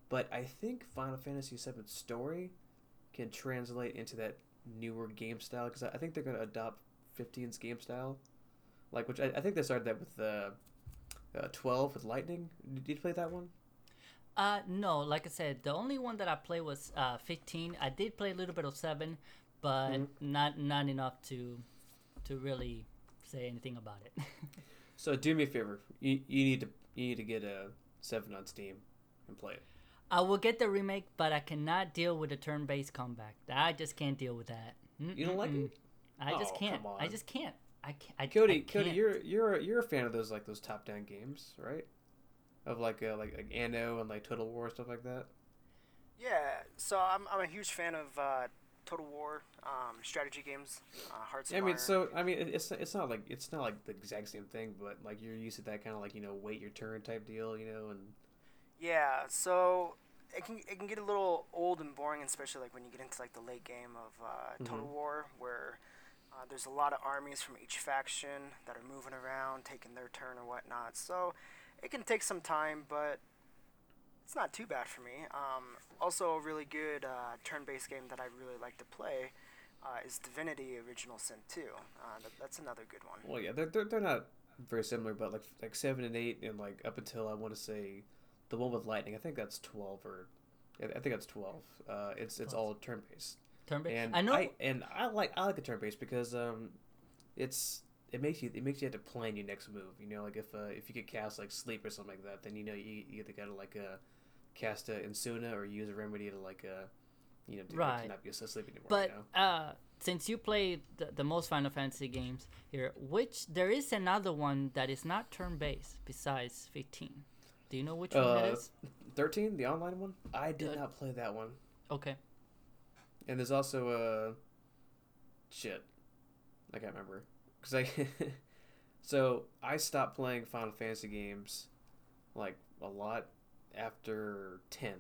But I think Final Fantasy 7 story can translate into that newer game style because I think they're gonna adopt 15's game style, like, which I think they started that with 12 with Lightning. Did you play that one? No, like I said, the only one that I played was 15. I did play a little bit of 7, but not enough to really say anything about it. So do me a favor, you need to get a 7 on Steam and play it. I will get the remake, but I cannot deal with the turn-based comeback. I just can't deal with that. You don't like it? I just can't. Cody, you're a fan of those top-down games, right? Of like Anno and like Total War, stuff like that. Yeah, so I'm a huge fan of Total War, strategy games, Hearts of Iron. It's not like the exact same thing, but like you're used to that kind of like, you know, wait your turn type deal, you know, and yeah, so it can get a little old and boring, especially like when you get into like the late game of Total War, where there's a lot of armies from each faction that are moving around, taking their turn or whatnot. So it can take some time, but it's not too bad for me. Also, a really good turn-based game that I really like to play is Divinity: Original Sin 2. That's another good one. Well, yeah, they're not very similar, but like 7 and 8, and like up until I want to say the one with Lightning, I think that's 12. It's all turn-based. And I know. I like the turn-based because it makes you have to plan your next move. You know, like if you could cast like sleep or something like that, then you know you either gotta like cast a Insuna or use a remedy to like to not be so sleep anymore. But you know? Since you play the most Final Fantasy games here, which there is another one that is not turn-based besides 15. Do you know which one it is? 13, the online one. I did not play that one. Okay. And there's also shit, I can't remember because so I stopped playing Final Fantasy games like a lot after 10.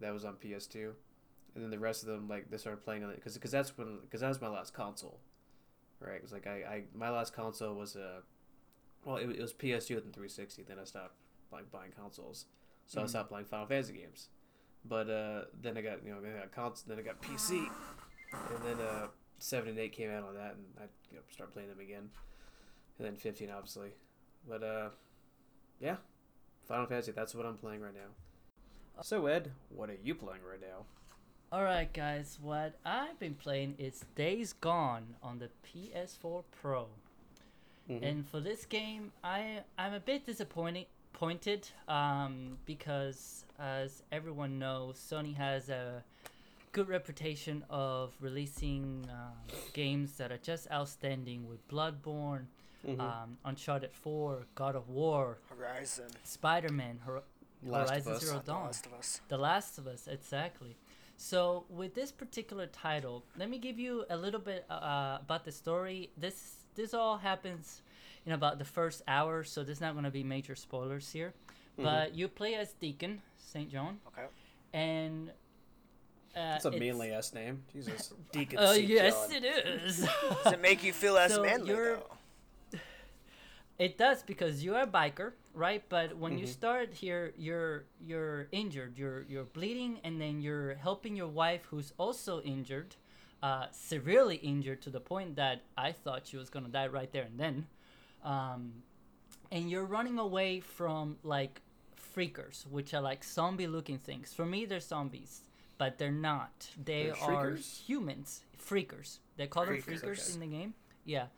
That was on PS2, and then the rest of them like they started playing on it because that's when that was my last console, right? It was like my last console was it was PS2 and 360. Then I stopped like buying consoles, so I stopped playing Final Fantasy games. But then I got then I got PC, and then 7 and 8 came out on that, and I started playing them again, and then 15 obviously, but yeah, Final Fantasy, that's what I'm playing right now. So Ed, what are you playing right now? All right, guys, what I've been playing is Days Gone on the PS4 Pro, and for this game, I'm a bit disappointed. Because as everyone knows, Sony has a good reputation of releasing games that are just outstanding, with Bloodborne, Uncharted 4, God of War, Horizon, Spider-Man, Horizon Zero Dawn, The Last of Us, exactly. So with this particular title, let me give you a little bit about the story. This all happens in about the first hour, so there's not going to be major spoilers here. But you play as Deacon St. John. Okay. And it's a manly ass name. Jesus. Deacon St. John. Yes, it is. Does it make you feel as manly though? It does, because you're a biker, right? But when you start here, you're injured, you're bleeding, and then you're helping your wife, who's also injured, severely injured to the point that I thought she was gonna die right there and then. And you're running away from like freakers, which are like zombie-looking things. For me, they're zombies, but they're not. They are humans. Freakers. They call them freakers in the game. Yeah,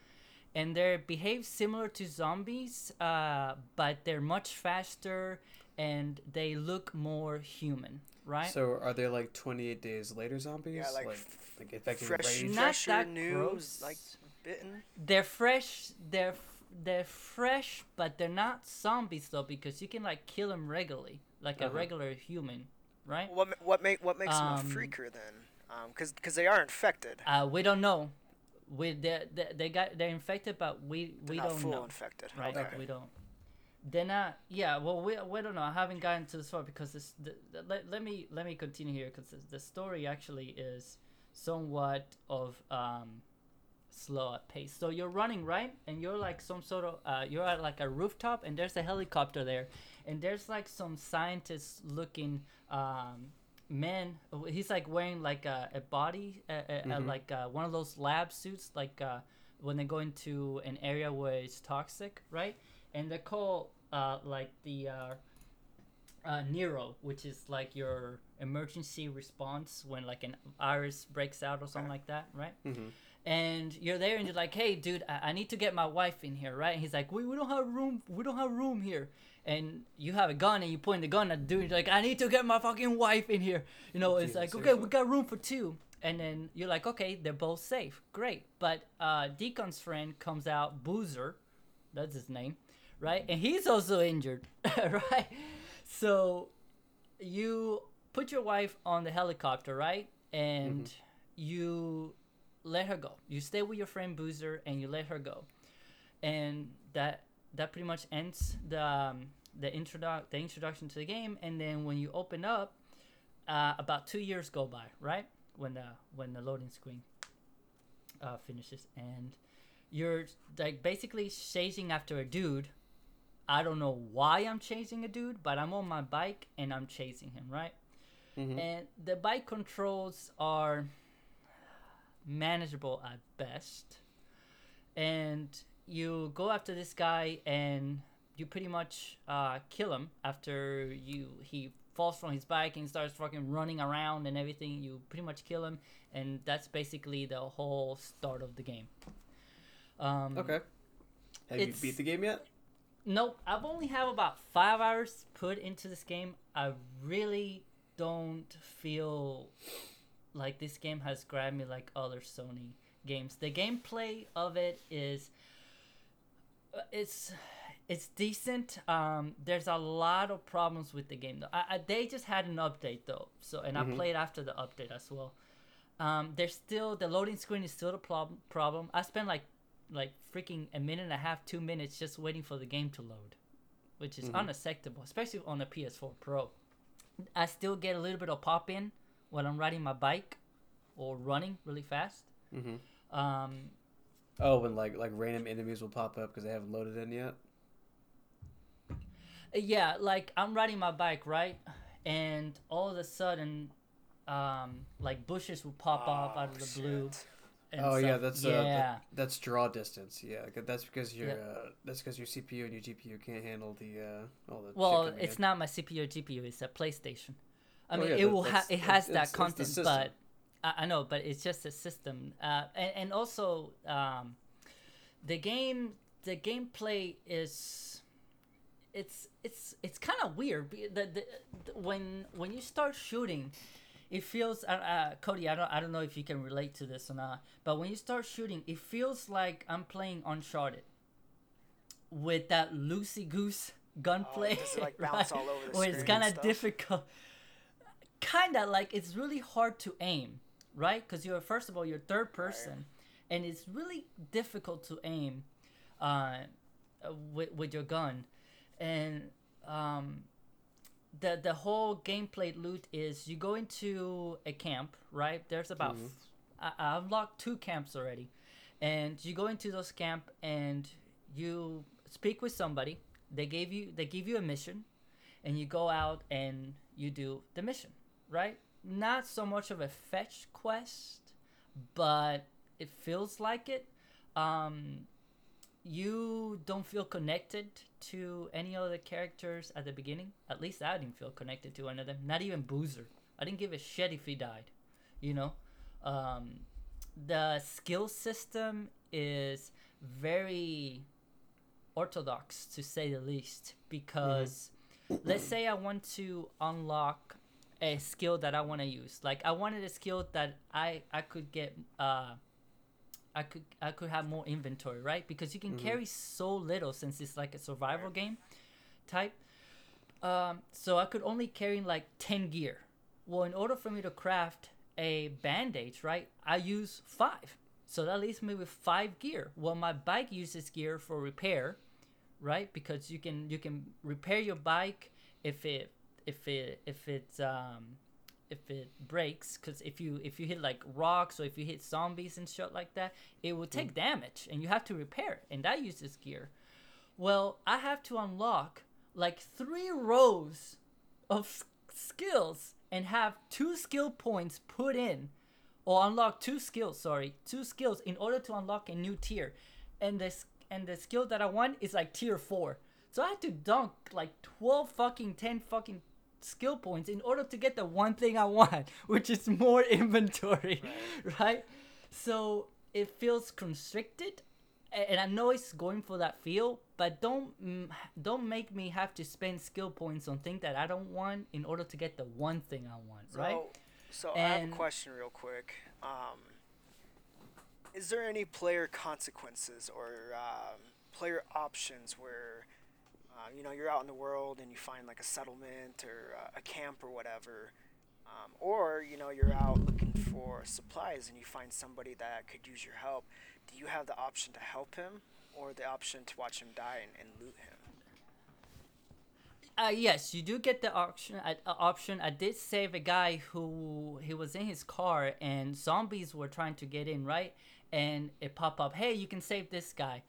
and they behave similar to zombies, but they're much faster and they look more human, right? So are they like 28 days later zombies? Yeah, like infected fresh, rage? Not that new, gross. Like bitten. They're fresh. They're fresh, but they're not zombies though, because you can like kill them regularly, like a regular human, right? What makes them a freaker then? Because they are infected. We don't know. They're infected, but we don't know. They're not full infected, right? Okay. We don't. They're not. Yeah. Well, we don't know. I haven't gotten to this far because this. Let me continue here because the story actually is somewhat of slow at pace. So you're running, right? And you're like some sort of you're at like a rooftop, and there's a helicopter there, and there's like some scientist looking man. He's like wearing like a body like one of those lab suits, like when they go into an area where it's toxic, right? And they're called like the Nero, which is like your emergency response when like an virus breaks out or something like that, right? Mm-hmm. And you're there and you're like, hey, dude, I need to get my wife in here, right? And he's like, we don't have room. We don't have room here. And you have a gun and you point the gun at the dude. And you're like, I need to get my fucking wife in here. You know, it's like, seriously? Okay, we got room for two. And then you're like, okay, they're both safe. Great. But Deacon's friend comes out, Boozer. That's his name, right? And he's also injured, right? So you put your wife on the helicopter, right? And you... let her go. You stay with your friend Boozer and you let her go, and that pretty much ends the introduction to the game. And then when you open up, about 2 years go by, right? When the loading screen finishes, and you're like basically chasing after a dude. I don't know why I'm chasing a dude, but I'm on my bike and I'm chasing him, right? Mm-hmm. And the bike controls are manageable at best, and you go after this guy and you pretty much kill him after he falls from his bike and starts fucking running around and everything. You pretty much kill him, and that's basically the whole start of the game. Okay, have you beat the game yet? Nope, I've only have about 5 hours put into this game. I really don't feel like this game has grabbed me like other Sony games. The gameplay of it is it's decent. There's a lot of problems with the game though. They just had an update though, so and I played after the update as well. There's still the loading screen is still the problem. I spent like freaking a minute and a half, 2 minutes just waiting for the game to load, which is unacceptable, especially on a PS4 Pro. I still get a little bit of pop in when I'm riding my bike or running really fast. Mm-hmm. When like random enemies will pop up because they haven't loaded in yet? Yeah, like I'm riding my bike, right? And all of a sudden, like bushes will pop up out of the blue. And that's draw distance. Yeah, that's because your CPU and your GPU can't handle all the. Well, it's not my CPU or GPU. It's a PlayStation. I mean, it has that content, but I know, but it's just a system. And also, the gameplay is, it's kind of weird. When you start shooting, it feels, Cody, I don't know if you can relate to this or not, but when you start shooting, it feels like I'm playing Uncharted with that loosey-goose gunplay. Does it like bounce all over the screen? Where it's kind of difficult. Kind of like it's really hard to aim, right? Because you're third person, and it's really difficult to aim with your gun. And the whole gameplay loot is you go into a camp, right? There's about I unlocked 2 camps already, and you go into those camp and you speak with somebody. They give you a mission, and you go out and you do the mission. Right? Not so much of a fetch quest, but it feels like it. You don't feel connected to any other characters at the beginning. At least I didn't feel connected to any of them. Not even Boozer. I didn't give a shit if he died. You know? The skill system is very orthodox, to say the least, because Let's say I want to unlock a skill that I want to use. Like I wanted a skill that I could get I could have more inventory, right? Because you can carry so little since it's like a survival game type. So I could only carry like 10 gear. Well, in order for me to craft a bandage, right, I use 5. So that leaves me with 5 gear. Well, my bike uses gear for repair, right? Because you can repair your bike if it breaks, because if you hit like rocks or if you hit zombies and shit like that, it will take damage and you have to repair it, and that uses gear. Well, I have to unlock like 3 rows of skills and have 2 skill points put in, or unlock 2 skills in order to unlock a new tier, and the skill that I want is like tier 4. So I had to dunk like 10 skill points in order to get the one thing I want, which is more inventory, right? So it feels constricted, and I know it's going for that feel, but don't make me have to spend skill points on things that I don't want in order to get the one thing I want, right? So I have a question real quick. Is there any player consequences or player options where you're out in the world and you find like a settlement or a camp or whatever, or you're out looking for supplies and you find somebody that could use your help? Do you have the option to help him or the option to watch him die and loot him? Yes, you do get the option. I did save a guy who he was in his car and zombies were trying to get in, right? And it popped up, hey, you can save this guy.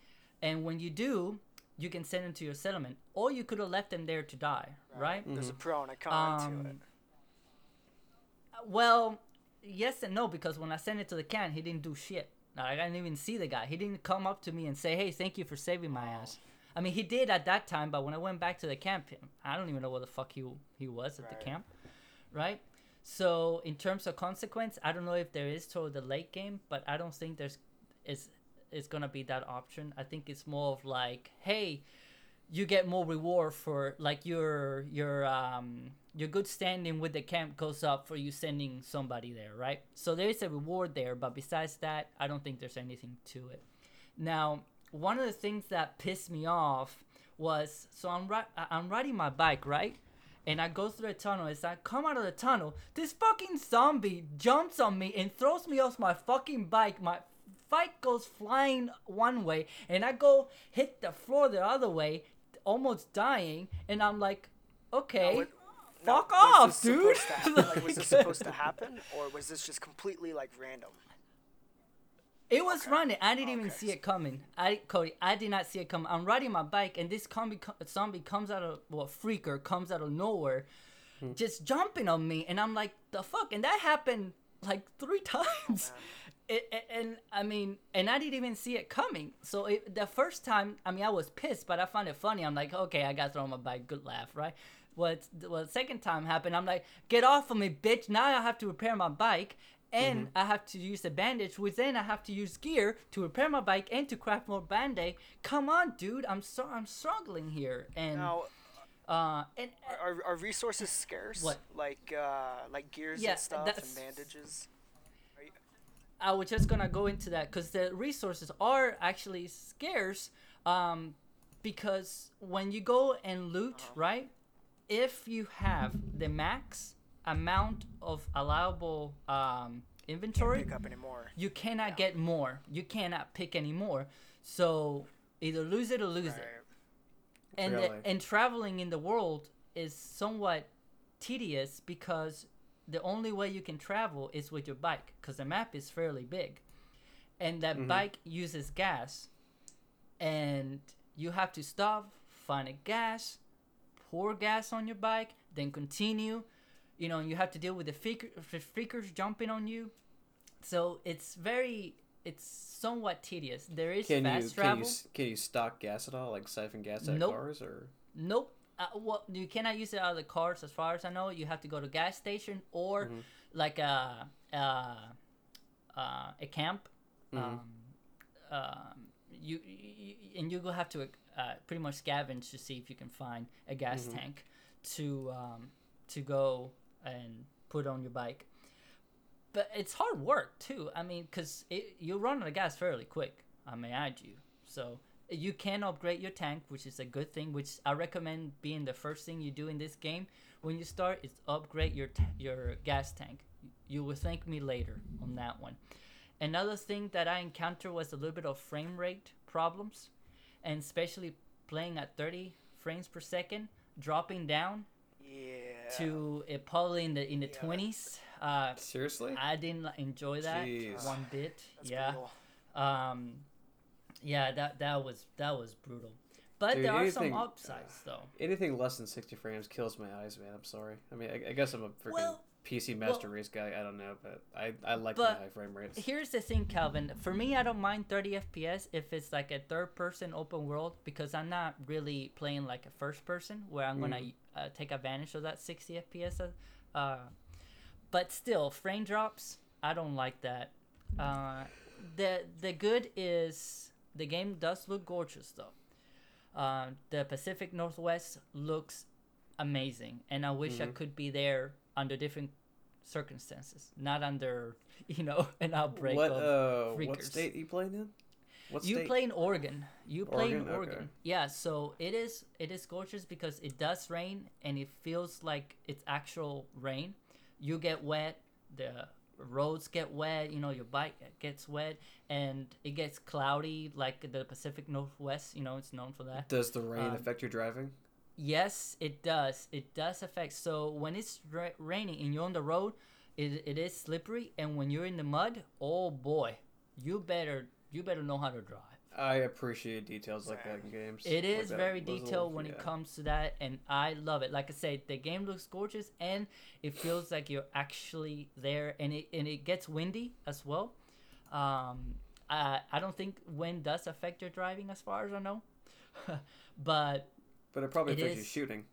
And when you do, you can send him to your settlement, or you could have left him there to die, right? There's a pro and a con to it. Well, yes and no, because when I sent it to the camp, he didn't do shit. I didn't even see the guy. He didn't come up to me and say, hey, thank you for saving my ass. I mean, he did at that time, but when I went back to the camp, I don't even know where the fuck he was at the camp, right? So in terms of consequence, I don't know if there is toward the late game, but I don't think it's gonna be that option. I think it's more of like, hey, you get more reward for like your good standing with the camp goes up for you sending somebody there, right? So there is a reward there, but besides that, I don't think there's anything to it. Now, one of the things that pissed me off was, so I'm riding my bike, right? And I go through a tunnel. As I come out of the tunnel, this fucking zombie jumps on me and throws me off my fucking bike. My bike goes flying one way, and I go hit the floor the other way, almost dying. And I'm like, okay, fuck off, dude. Was this supposed to happen, or was this just completely like random? It was running. I didn't even see it coming. I did not see it coming. I'm riding my bike, and this zombie comes out of, well, freaker comes out of nowhere, just jumping on me, and I'm like, the fuck? And that happened like 3 times. And I didn't even see it coming. So the first time, I mean, I was pissed, but I found it funny. I'm like, okay, I got thrown on my bike. Good laugh, right? Well, the second time happened. I'm like, get off of me, bitch. Now I have to repair my bike, and I have to use the bandage, which then I have to use gear to repair my bike and to craft more band-aid. Come on, dude. I'm struggling here. And now, are resources scarce? What? Like gears and stuff and bandages? I was just gonna go into that because the resources are actually scarce, because when you go and loot, right, if you have the max amount of allowable inventory, can't pick up anymore. You cannot get more. You cannot pick any more. So either lose it. And really? And traveling in the world is somewhat tedious because the only way you can travel is with your bike because the map is fairly big, and that bike uses gas, and you have to stop, find a gas, pour gas on your bike, then continue, and you have to deal with the freakers jumping on you. So it's somewhat tedious. There is travel. Can you stock gas at all, like siphon gas out of cars? Or nope. Well, you cannot use it out of the cars as far as I know. You have to go to a gas station or like a camp. You will have to pretty much scavenge to see if you can find a gas tank. to go and put on your bike. But it's hard work too. I mean, because you run out of gas fairly quick, I may add you. So you can upgrade your tank, which is a good thing, which I recommend being the first thing you do in this game when you start is upgrade your gas tank. You will thank me later on that one. Another thing that I encountered was a little bit of frame rate problems, and especially playing at 30 frames per second, dropping down to probably in the 20s. Seriously? I didn't enjoy that one bit. That's brutal. That was brutal. But dude, there are some upsides though. Anything less than 60 frames kills my eyes, man. I'm sorry. I mean, I guess I'm a freaking PC Master Race guy. I don't know, but I like the high frame rates. Here's the thing, Calvin. For me, I don't mind 30 FPS if it's like a third-person open world, because I'm not really playing like a first-person where I'm gonna take advantage of that 60 FPS. But still, frame drops, I don't like that. The good is the game does look gorgeous though. The Pacific Northwest looks amazing, and I wish I could be there under different circumstances, not under an outbreak of freakers. What state you playing in? Play in Oregon. You play in Oregon. Okay. Yeah, so it is gorgeous because it does rain and it feels like it's actual rain. You get wet. The roads get wet, your bike gets wet, and it gets cloudy like the Pacific Northwest, it's known for that. Does the rain affect your driving? Yes, it does. It does affect. So when it's raining and you're on the road, it is slippery, and when you're in the mud, oh boy, you better know how to drive. I appreciate details like that in games. It is like very detailed when it comes to that, and I love it. Like I said, the game looks gorgeous, and it feels like you're actually there, and it gets windy as well. I don't think wind does affect your driving as far as I know, but it probably affects your shooting.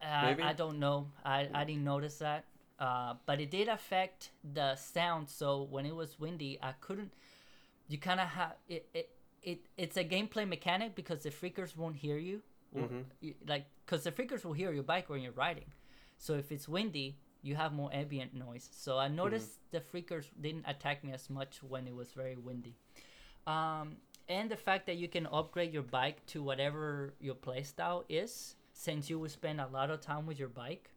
I don't know. I didn't notice that, but it did affect the sound. So when it was windy, I couldn't. You kind of have it's a gameplay mechanic because the freakers won't hear you, because the freakers will hear your bike when you're riding. So if it's windy, you have more ambient noise. So I noticed the freakers didn't attack me as much when it was very windy. And the fact that you can upgrade your bike to whatever your playstyle is, since you will spend a lot of time with your bike,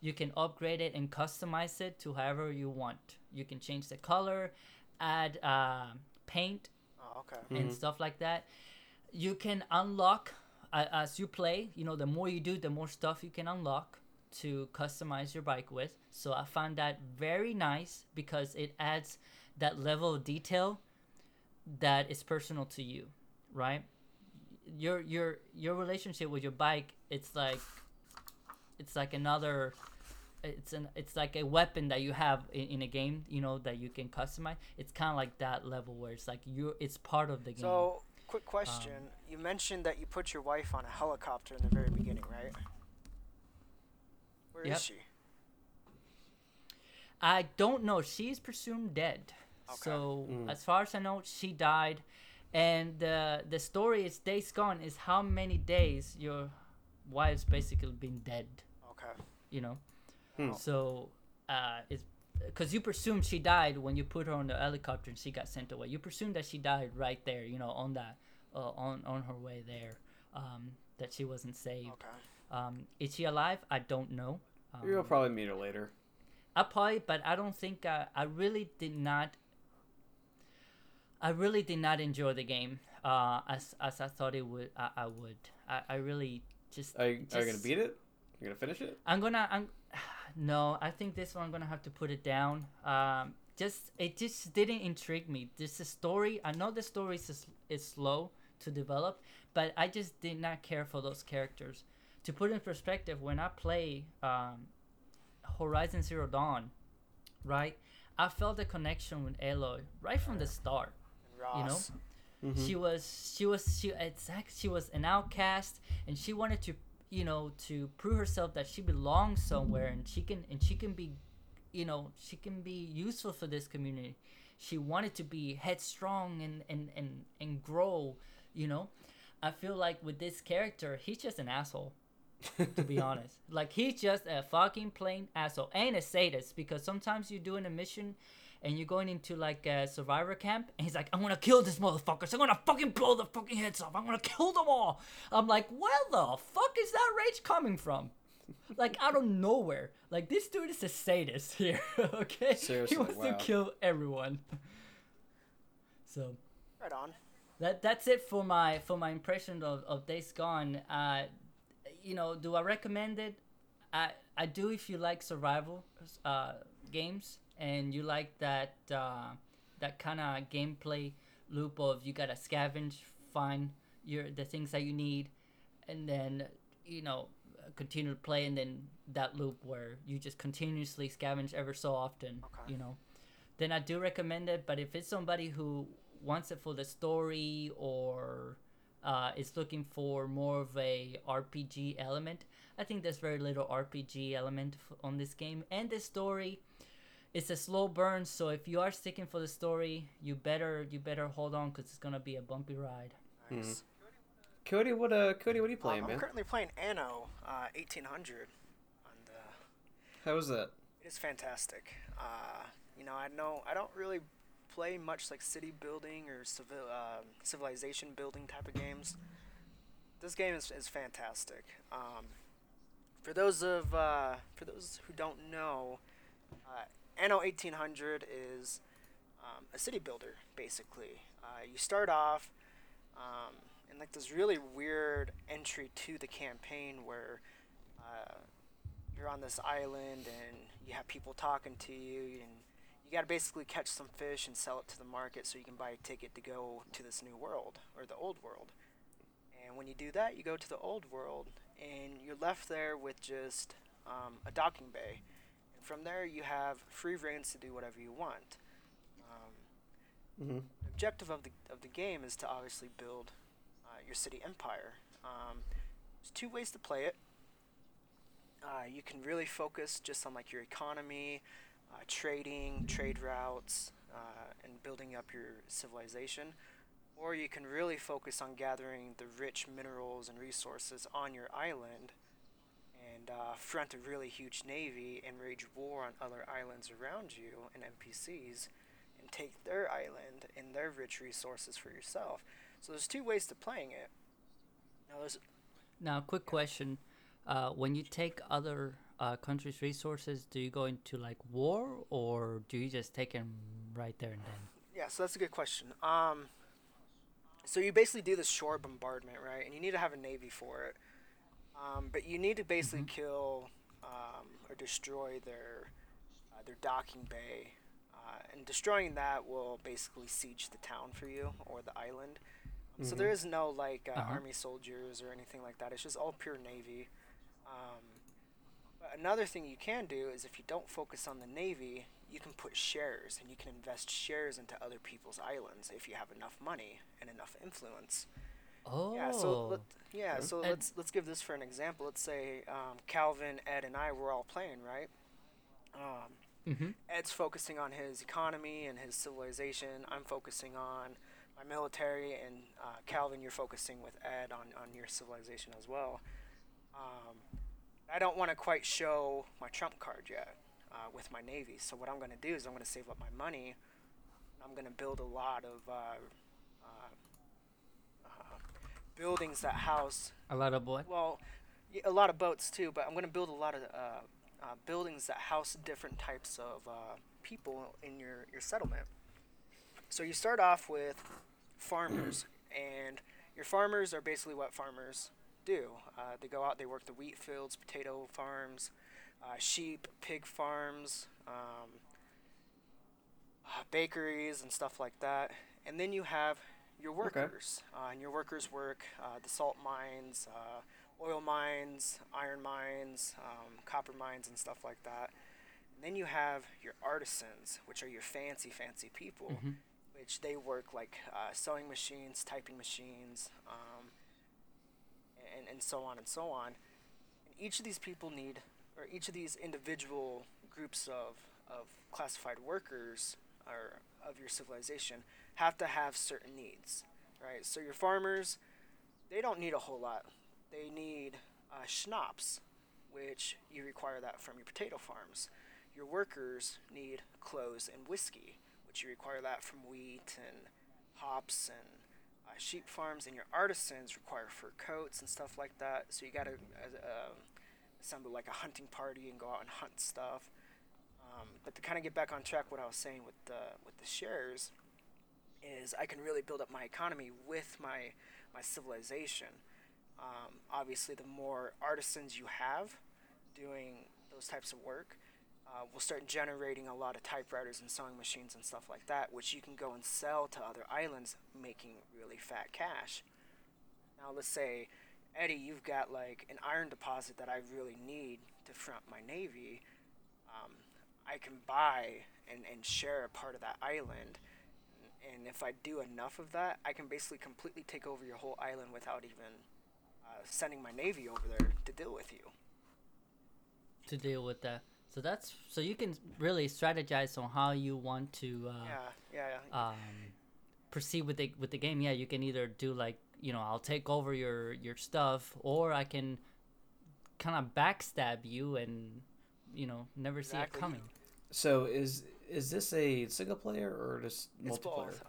you can upgrade it and customize it to however you want. You can change the color, add paint and stuff like that. You can unlock as you play, the more you do, the more stuff you can unlock to customize your bike with. So I find that very nice because it adds that level of detail that is personal to you, right? Your relationship with your bike, it's like a weapon that you have in a game, that you can customize. It's kind of like that level where it's like it's part of the game. So, quick question. You mentioned that you put your wife on a helicopter in the very beginning, right? Where is she? I don't know. She's presumed dead. Okay. So, as far as I know, she died. And the story is Days Gone is how many days your wife's basically been dead. Okay. So, it's because you presume she died when you put her on the helicopter and she got sent away. You presume that she died right there, on that, on her way there, that she wasn't saved. Okay. Is she alive? I don't know. You'll probably meet her later. But I don't think I really did not enjoy the game as I thought it would. I would. I really just. Are you gonna beat it? You're gonna finish it? No, I think this one I'm gonna have to put it down. It just didn't intrigue me. This story, I know the story is slow to develop, but I just did not care for those characters. To put in perspective, when I play Horizon Zero Dawn, right, I felt a connection with Aloy right from the start. Ross. She was an outcast, and she wanted to prove herself that she belongs somewhere and she can be useful for this community. She wanted to be headstrong and grow. I feel like with this character, he's just an asshole. to be honest. Like, he's just a fucking plain asshole and a sadist, because sometimes you're doing a mission and you're going into like a survivor camp and he's like, I'm gonna kill this motherfucker, so I'm gonna fucking blow the fucking heads off, I'm gonna kill them all. I'm like, where the fuck is that rage coming from? Like, out of nowhere. Like, this dude is a sadist here. Okay, seriously, he wants to kill everyone. So right on. That's it for my impression of Days Gone. You know, do I recommend it? I do, if you like survival games and you like that kind of gameplay loop of you gotta scavenge, find the things that you need, and then, you know, continue to play, and then that loop where you just continuously scavenge ever so often. Okay. You know, then I do recommend it. But if it's somebody who wants it for the story, or is looking for more of a RPG element, I think there's very little RPG element on this game. And the story, it's a slow burn, so if you are sticking for the story, you better hold on, because it's gonna be a bumpy ride. Nice. Mm-hmm. Cody, what are you playing, man? I'm currently playing Anno 1800. How was that? It's fantastic. You know, I don't really play much like city building or civilization building type of games. This game is fantastic. For those who don't know, Anno 1800 is a city builder, basically. You start off. And like this really weird entry to the campaign where you're on this island and you have people talking to you, and you got to basically catch some fish and sell it to the market so you can buy a ticket to go to this new world, or the old world. And when you do that, you go to the old world and you're left there with just a docking bay. And from there, you have free reigns to do whatever you want. Mm-hmm. The objective of the game is to obviously build your city empire. There's two ways to play it. You can really focus just on like your economy, trading, trade routes, and building up your civilization, or you can really focus on gathering the rich minerals and resources on your island, and front a really huge navy and wage war on other islands around you and NPCs, and take their island and their rich resources for yourself. So there's two ways to playing it. Now, quick question. When you take other countries' resources, do you go into, like, war, or do you just take them right there and then? Yeah, so that's a good question. So you basically do the shore bombardment, right? And you need to have a navy for it. But you need to basically kill or destroy their docking bay. And destroying that will basically siege the town for you, or the island. So there is no like army soldiers or anything like that. It's just all pure navy. But another thing you can do is, if you don't focus on the navy, you can put shares, and you can invest shares into other people's islands if you have enough money and enough influence. Oh. Yeah. So let's give this for an example. Let's say Calvin, Ed, and I were all playing, right? Ed's focusing on his economy and his civilization. I'm focusing on my military, and Calvin, you're focusing with Ed on your civilization as well. I don't want to quite show my trump card yet with my navy. So what I'm going to do is I'm going to save up my money. I'm going to build a lot of buildings that house. A lot of what? Well, a lot of boats too, but I'm going to build a lot of buildings that house different types of people in your settlement. So you start off with farmers, and your farmers are basically what farmers do. They go out, they work the wheat fields, potato farms, sheep, pig farms, bakeries, and stuff like that. And then you have your workers, and your workers work the salt mines, oil mines, iron mines, copper mines, and stuff like that. And then you have your artisans, which are your fancy people. Mm-hmm. Which they work like sewing machines, typing machines, and so on and so on. And each of these people need, or each of these individual groups of classified workers or of your civilization have to have certain needs, right? So your farmers, they don't need a whole lot. They need schnapps, which you require that from your potato farms. Your workers need clothes and whiskey, which you require that from wheat and hops and sheep farms, and your artisans require fur coats and stuff like that. So you gotta assemble like a hunting party and go out and hunt stuff. But to kind of get back on track, what I was saying with the shares is I can really build up my economy with my civilization. Obviously, the more artisans you have doing those types of work, will start generating a lot of typewriters and sewing machines and stuff like that, which you can go and sell to other islands, making really fat cash. Now, let's say, Eddie, you've got like an iron deposit that I really need to front my navy. I can buy and share a part of that island, and if I do enough of that, I can basically completely take over your whole island without even sending my navy over there to deal with you. To deal with that. So you can really strategize on how you want to proceed with the game. Yeah, you can either do like, you know, I'll take over your stuff, or I can kind of backstab you and, you know, never see it coming. So is this a single player or just multiplayer? It's both.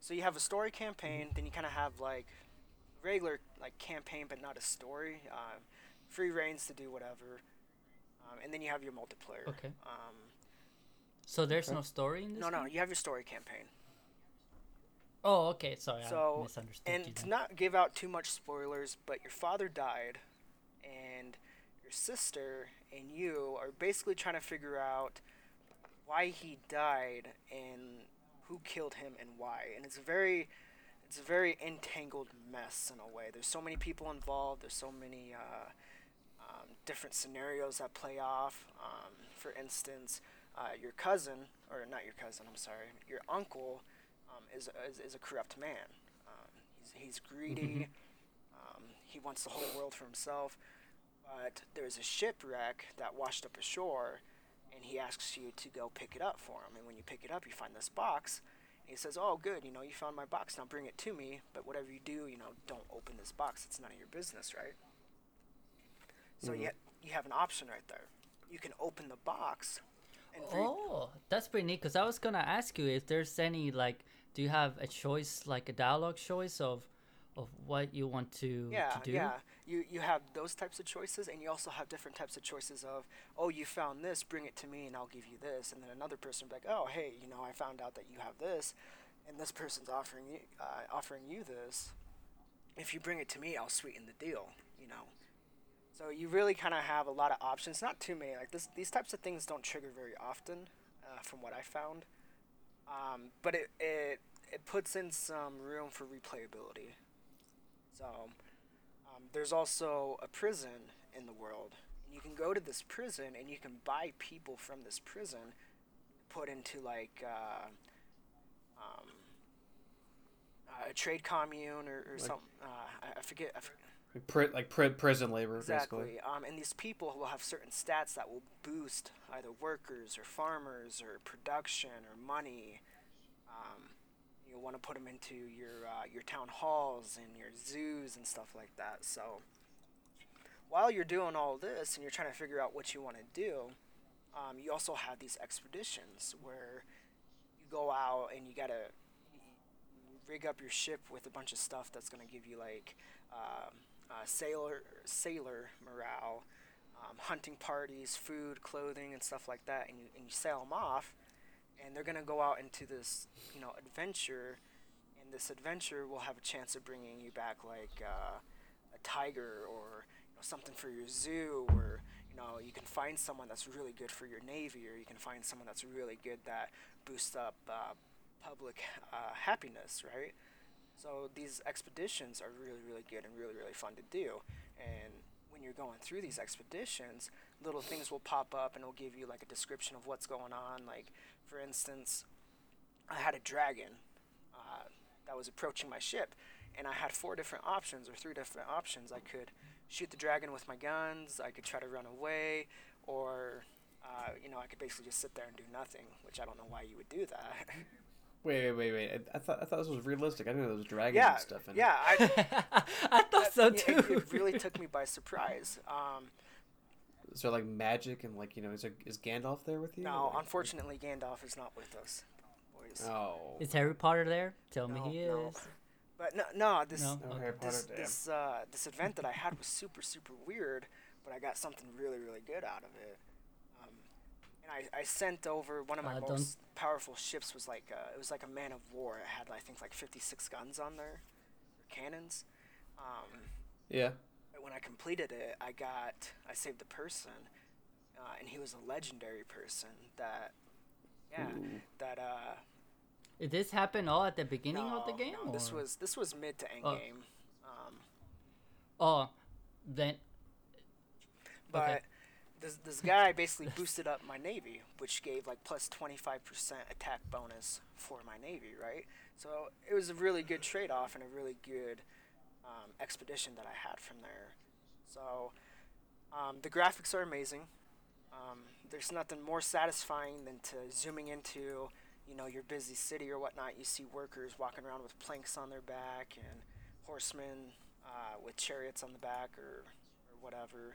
So you have a story campaign, then you kind of have like regular like campaign but not a story. Free reigns to do whatever. And then you have your multiplayer. Okay. So there's no story in this? No, you have your story campaign. Oh, okay. Sorry, I misunderstood. And to not give out too much spoilers, but your father died, and your sister and you are basically trying to figure out why he died and who killed him and why. And it's a very entangled mess in a way. There's so many people involved. There's so many... different scenarios that play off. For instance, your uncle is a corrupt man. He's greedy. He wants the whole world for himself. But there's a shipwreck that washed up ashore, and he asks you to go pick it up for him. And when you pick it up, you find this box. And he says, "Oh, good, you know, you found my box. Now bring it to me. But whatever you do, you know, don't open this box. It's none of your business, right?" So you have an option right there. You can open the box. Oh, that's pretty neat, because I was going to ask you if there's any, like, do you have a choice, like a dialogue choice of what you want to do? Yeah, you have those types of choices, and you also have different types of choices of, oh, you found this, bring it to me, and I'll give you this. And then another person will be like, oh, hey, you know, I found out that you have this, and this person's offering you this. If you bring it to me, I'll sweeten the deal, you know. So you really kind of have a lot of options. Not too many. Like these types of things don't trigger very often, from what I found. But it puts in some room for replayability. So there's also a prison in the world. You can go to this prison and you can buy people from this prison, put into like a trade commune or something. I forget. Prison labor, exactly. Basically. And these people will have certain stats that will boost either workers or farmers or production or money. You want to put them into your town halls and your zoos and stuff like that. So while you're doing all this and you're trying to figure out what you want to do, you also have these expeditions where you go out and you gotta rig up your ship with a bunch of stuff that's gonna give you like. Sailor morale, hunting parties, food, clothing, and stuff like that, and you sail them off, and they're gonna go out into this, you know, adventure, and this adventure will have a chance of bringing you back like a tiger or, you know, something for your zoo, or, you know, you can find someone that's really good for your navy, or you can find someone that's really good that boosts up public happiness, right? So these expeditions are really, really good and really, really fun to do. And when you're going through these expeditions, little things will pop up and it'll give you like a description of what's going on. Like, for instance, I had a dragon that was approaching my ship, and I had three different options. I could shoot the dragon with my guns, I could try to run away, or, you know, I could basically just sit there and do nothing, which I don't know why you would do that. Wait! I thought this was realistic. I didn't know there was dragons and stuff in it. Yeah, I thought so too. It really took me by surprise. Is there like magic and like is Gandalf there with you? No, unfortunately, Gandalf is not with us. Boys. Oh. Is Harry Potter there? Tell me he is. But this event that I had was super, super weird, but I got something really, really good out of it. And I sent over one of my most powerful ships was like it was like a man of war. It had I think like 56 guns on there, or cannons. Yeah. When I completed it, I saved a person, and he was a legendary person that. Did this happen all at the beginning of the game? No, this was mid to end game. But okay. This guy basically boosted up my navy, which gave like plus 25% attack bonus for my navy, right? So it was a really good trade-off and a really good expedition that I had from there. So the graphics are amazing. There's nothing more satisfying than to zooming into your busy city or whatnot. You see workers walking around with planks on their back and horsemen with chariots on the back or whatever.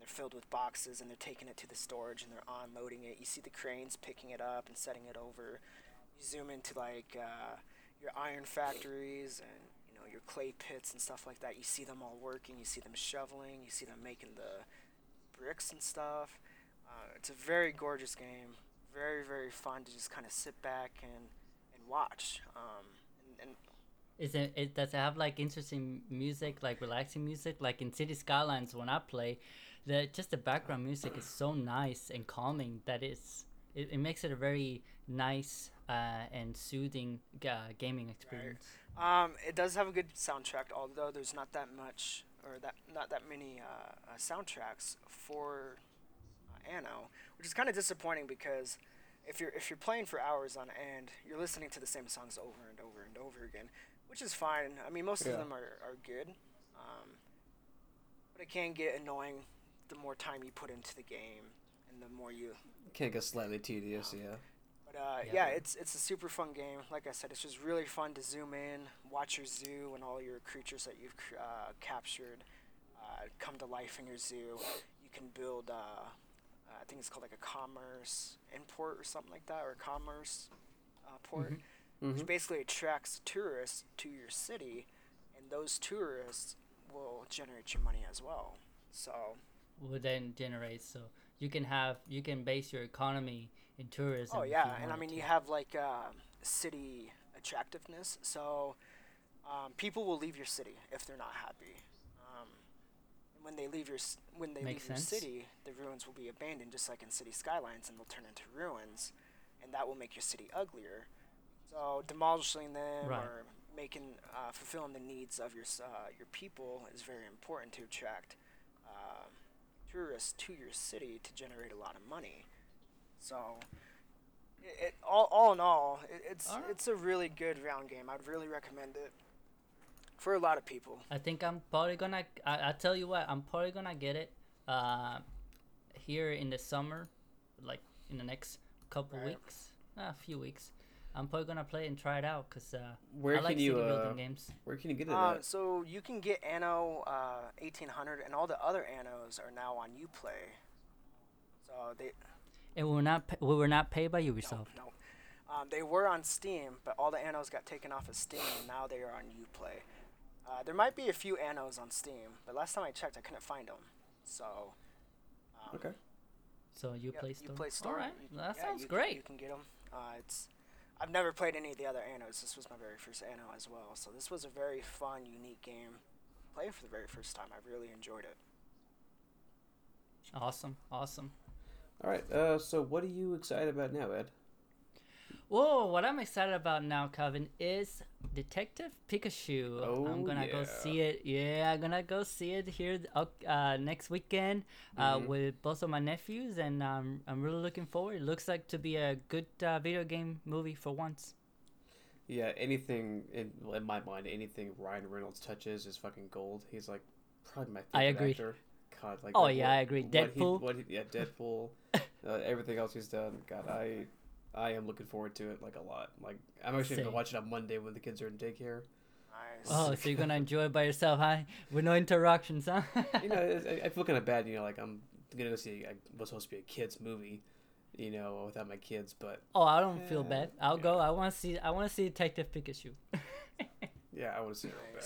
And they're filled with boxes and they're taking it to the storage and they're unloading it. You see the cranes picking it up and setting it over. You zoom into like your iron factories and your clay pits and stuff like that. You see them all working. You see them shoveling. You see them making the bricks and stuff. It's a very gorgeous game. Very, very fun to just kind of sit back and watch. Does it have like interesting music, like relaxing music? Like in City Skylines, when I play, just the background music is so nice and calming that it makes it a very nice and soothing gaming experience. Right. It does have a good soundtrack, although there's not that much not that many soundtracks for Anno, which is kind of disappointing because if you're playing for hours on end, you're listening to the same songs over and over and over again, which is fine. I mean, most of them are good, but it can get annoying the more time you put into the game and the more you... It can get slightly tedious, But it's a super fun game. Like I said, it's just really fun to zoom in, watch your zoo and all your creatures that you've captured come to life in your zoo. You can build... I think it's called like a commerce import or something like that, or a commerce port, which basically attracts tourists to your city, and those tourists will generate your money as well. So you can base your economy in tourism. Oh yeah, and I mean you have like city attractiveness, so people will leave your city if they're not happy. When they leave your city, the ruins will be abandoned, just like in City Skylines, and they'll turn into ruins, and that will make your city uglier. So demolishing them or fulfilling the needs of your people is very important to attract tourists to your city to generate a lot of money. So it all in all, it's a really good round game. I'd really recommend it. For a lot of people. I think I'm probably gonna... I tell you what, I'm probably gonna get it here in the summer, like in the next couple weeks, a few weeks. I'm probably gonna play it and try it out because I like city building games. Where can you get it at? So you can get Anno 1800 and all the other Annos are now on Uplay. So they... And we were not paid by Ubisoft. No. They were on Steam, but all the Annos got taken off of Steam and now they are on Uplay. There might be a few Annos on Steam, but last time I checked, I couldn't find them. So, okay. So Uplay Store. All right, that sounds great. You can get them. I've never played any of the other Annos. This was my very first Anno as well. So this was a very fun, unique game. Play for the very first time. I really enjoyed it. Awesome. All right. So what are you excited about now, Ed? Whoa, what I'm excited about now, Calvin, is Detective Pikachu. I'm going to go see it. Yeah, I'm going to go see it here next weekend with both of my nephews, and I'm really looking forward. It looks like to be a good video game movie for once. Yeah, anything, in my mind, anything Ryan Reynolds touches is fucking gold. He's like probably my favorite actor. God, like, I agree. Deadpool. Deadpool. Everything else he's done. God, I am looking forward to it, like, a lot. Like, I'm actually going to watch it on Monday when the kids are in daycare. Nice. Oh, so you're going to enjoy it by yourself, huh? With no interruptions, huh? You know, I feel kind of bad, you know, like, I'm going to go see what's supposed to be a kid's movie, you know, without my kids, but... Oh, I don't feel bad. I'll go. I want to see Detective Pikachu. Yeah, I want to see it real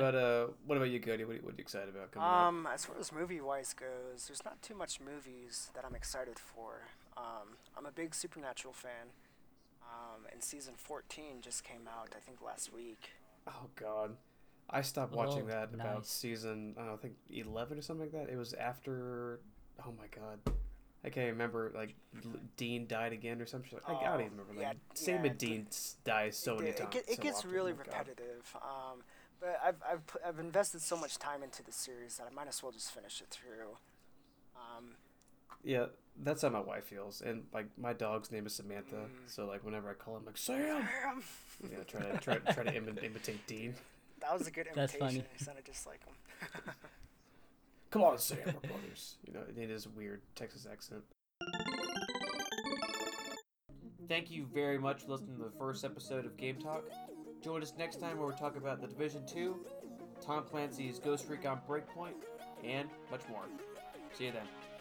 bad. What about you, Cody? What are you excited about coming up? As far as movie-wise goes, there's not too much movies that I'm excited for. I'm a big Supernatural fan, and season 14 just came out, I think, last week. Oh, God. I stopped watching that about season, I think, 11 or something like that. It was after, oh, my God. I can't remember, like, Dean died again or something. Like, I don't even remember. Yeah, like, Dean dies so many times. It gets really repetitive. But I've invested so much time into the series that I might as well just finish it through. Yeah, that's how my wife feels. And, like, my dog's name is Samantha, so, like, whenever I call him, I'm like, Sam! Yeah, try to imitate Dean. That was a good imitation. He sounded just like him. Come on, Sam, we're brothers. You know, it is a weird Texas accent. Thank you very much for listening to the first episode of Game Talk. Join us next time where we'll talk about The Division 2, Tom Clancy's Ghost Recon Breakpoint, and much more. See you then.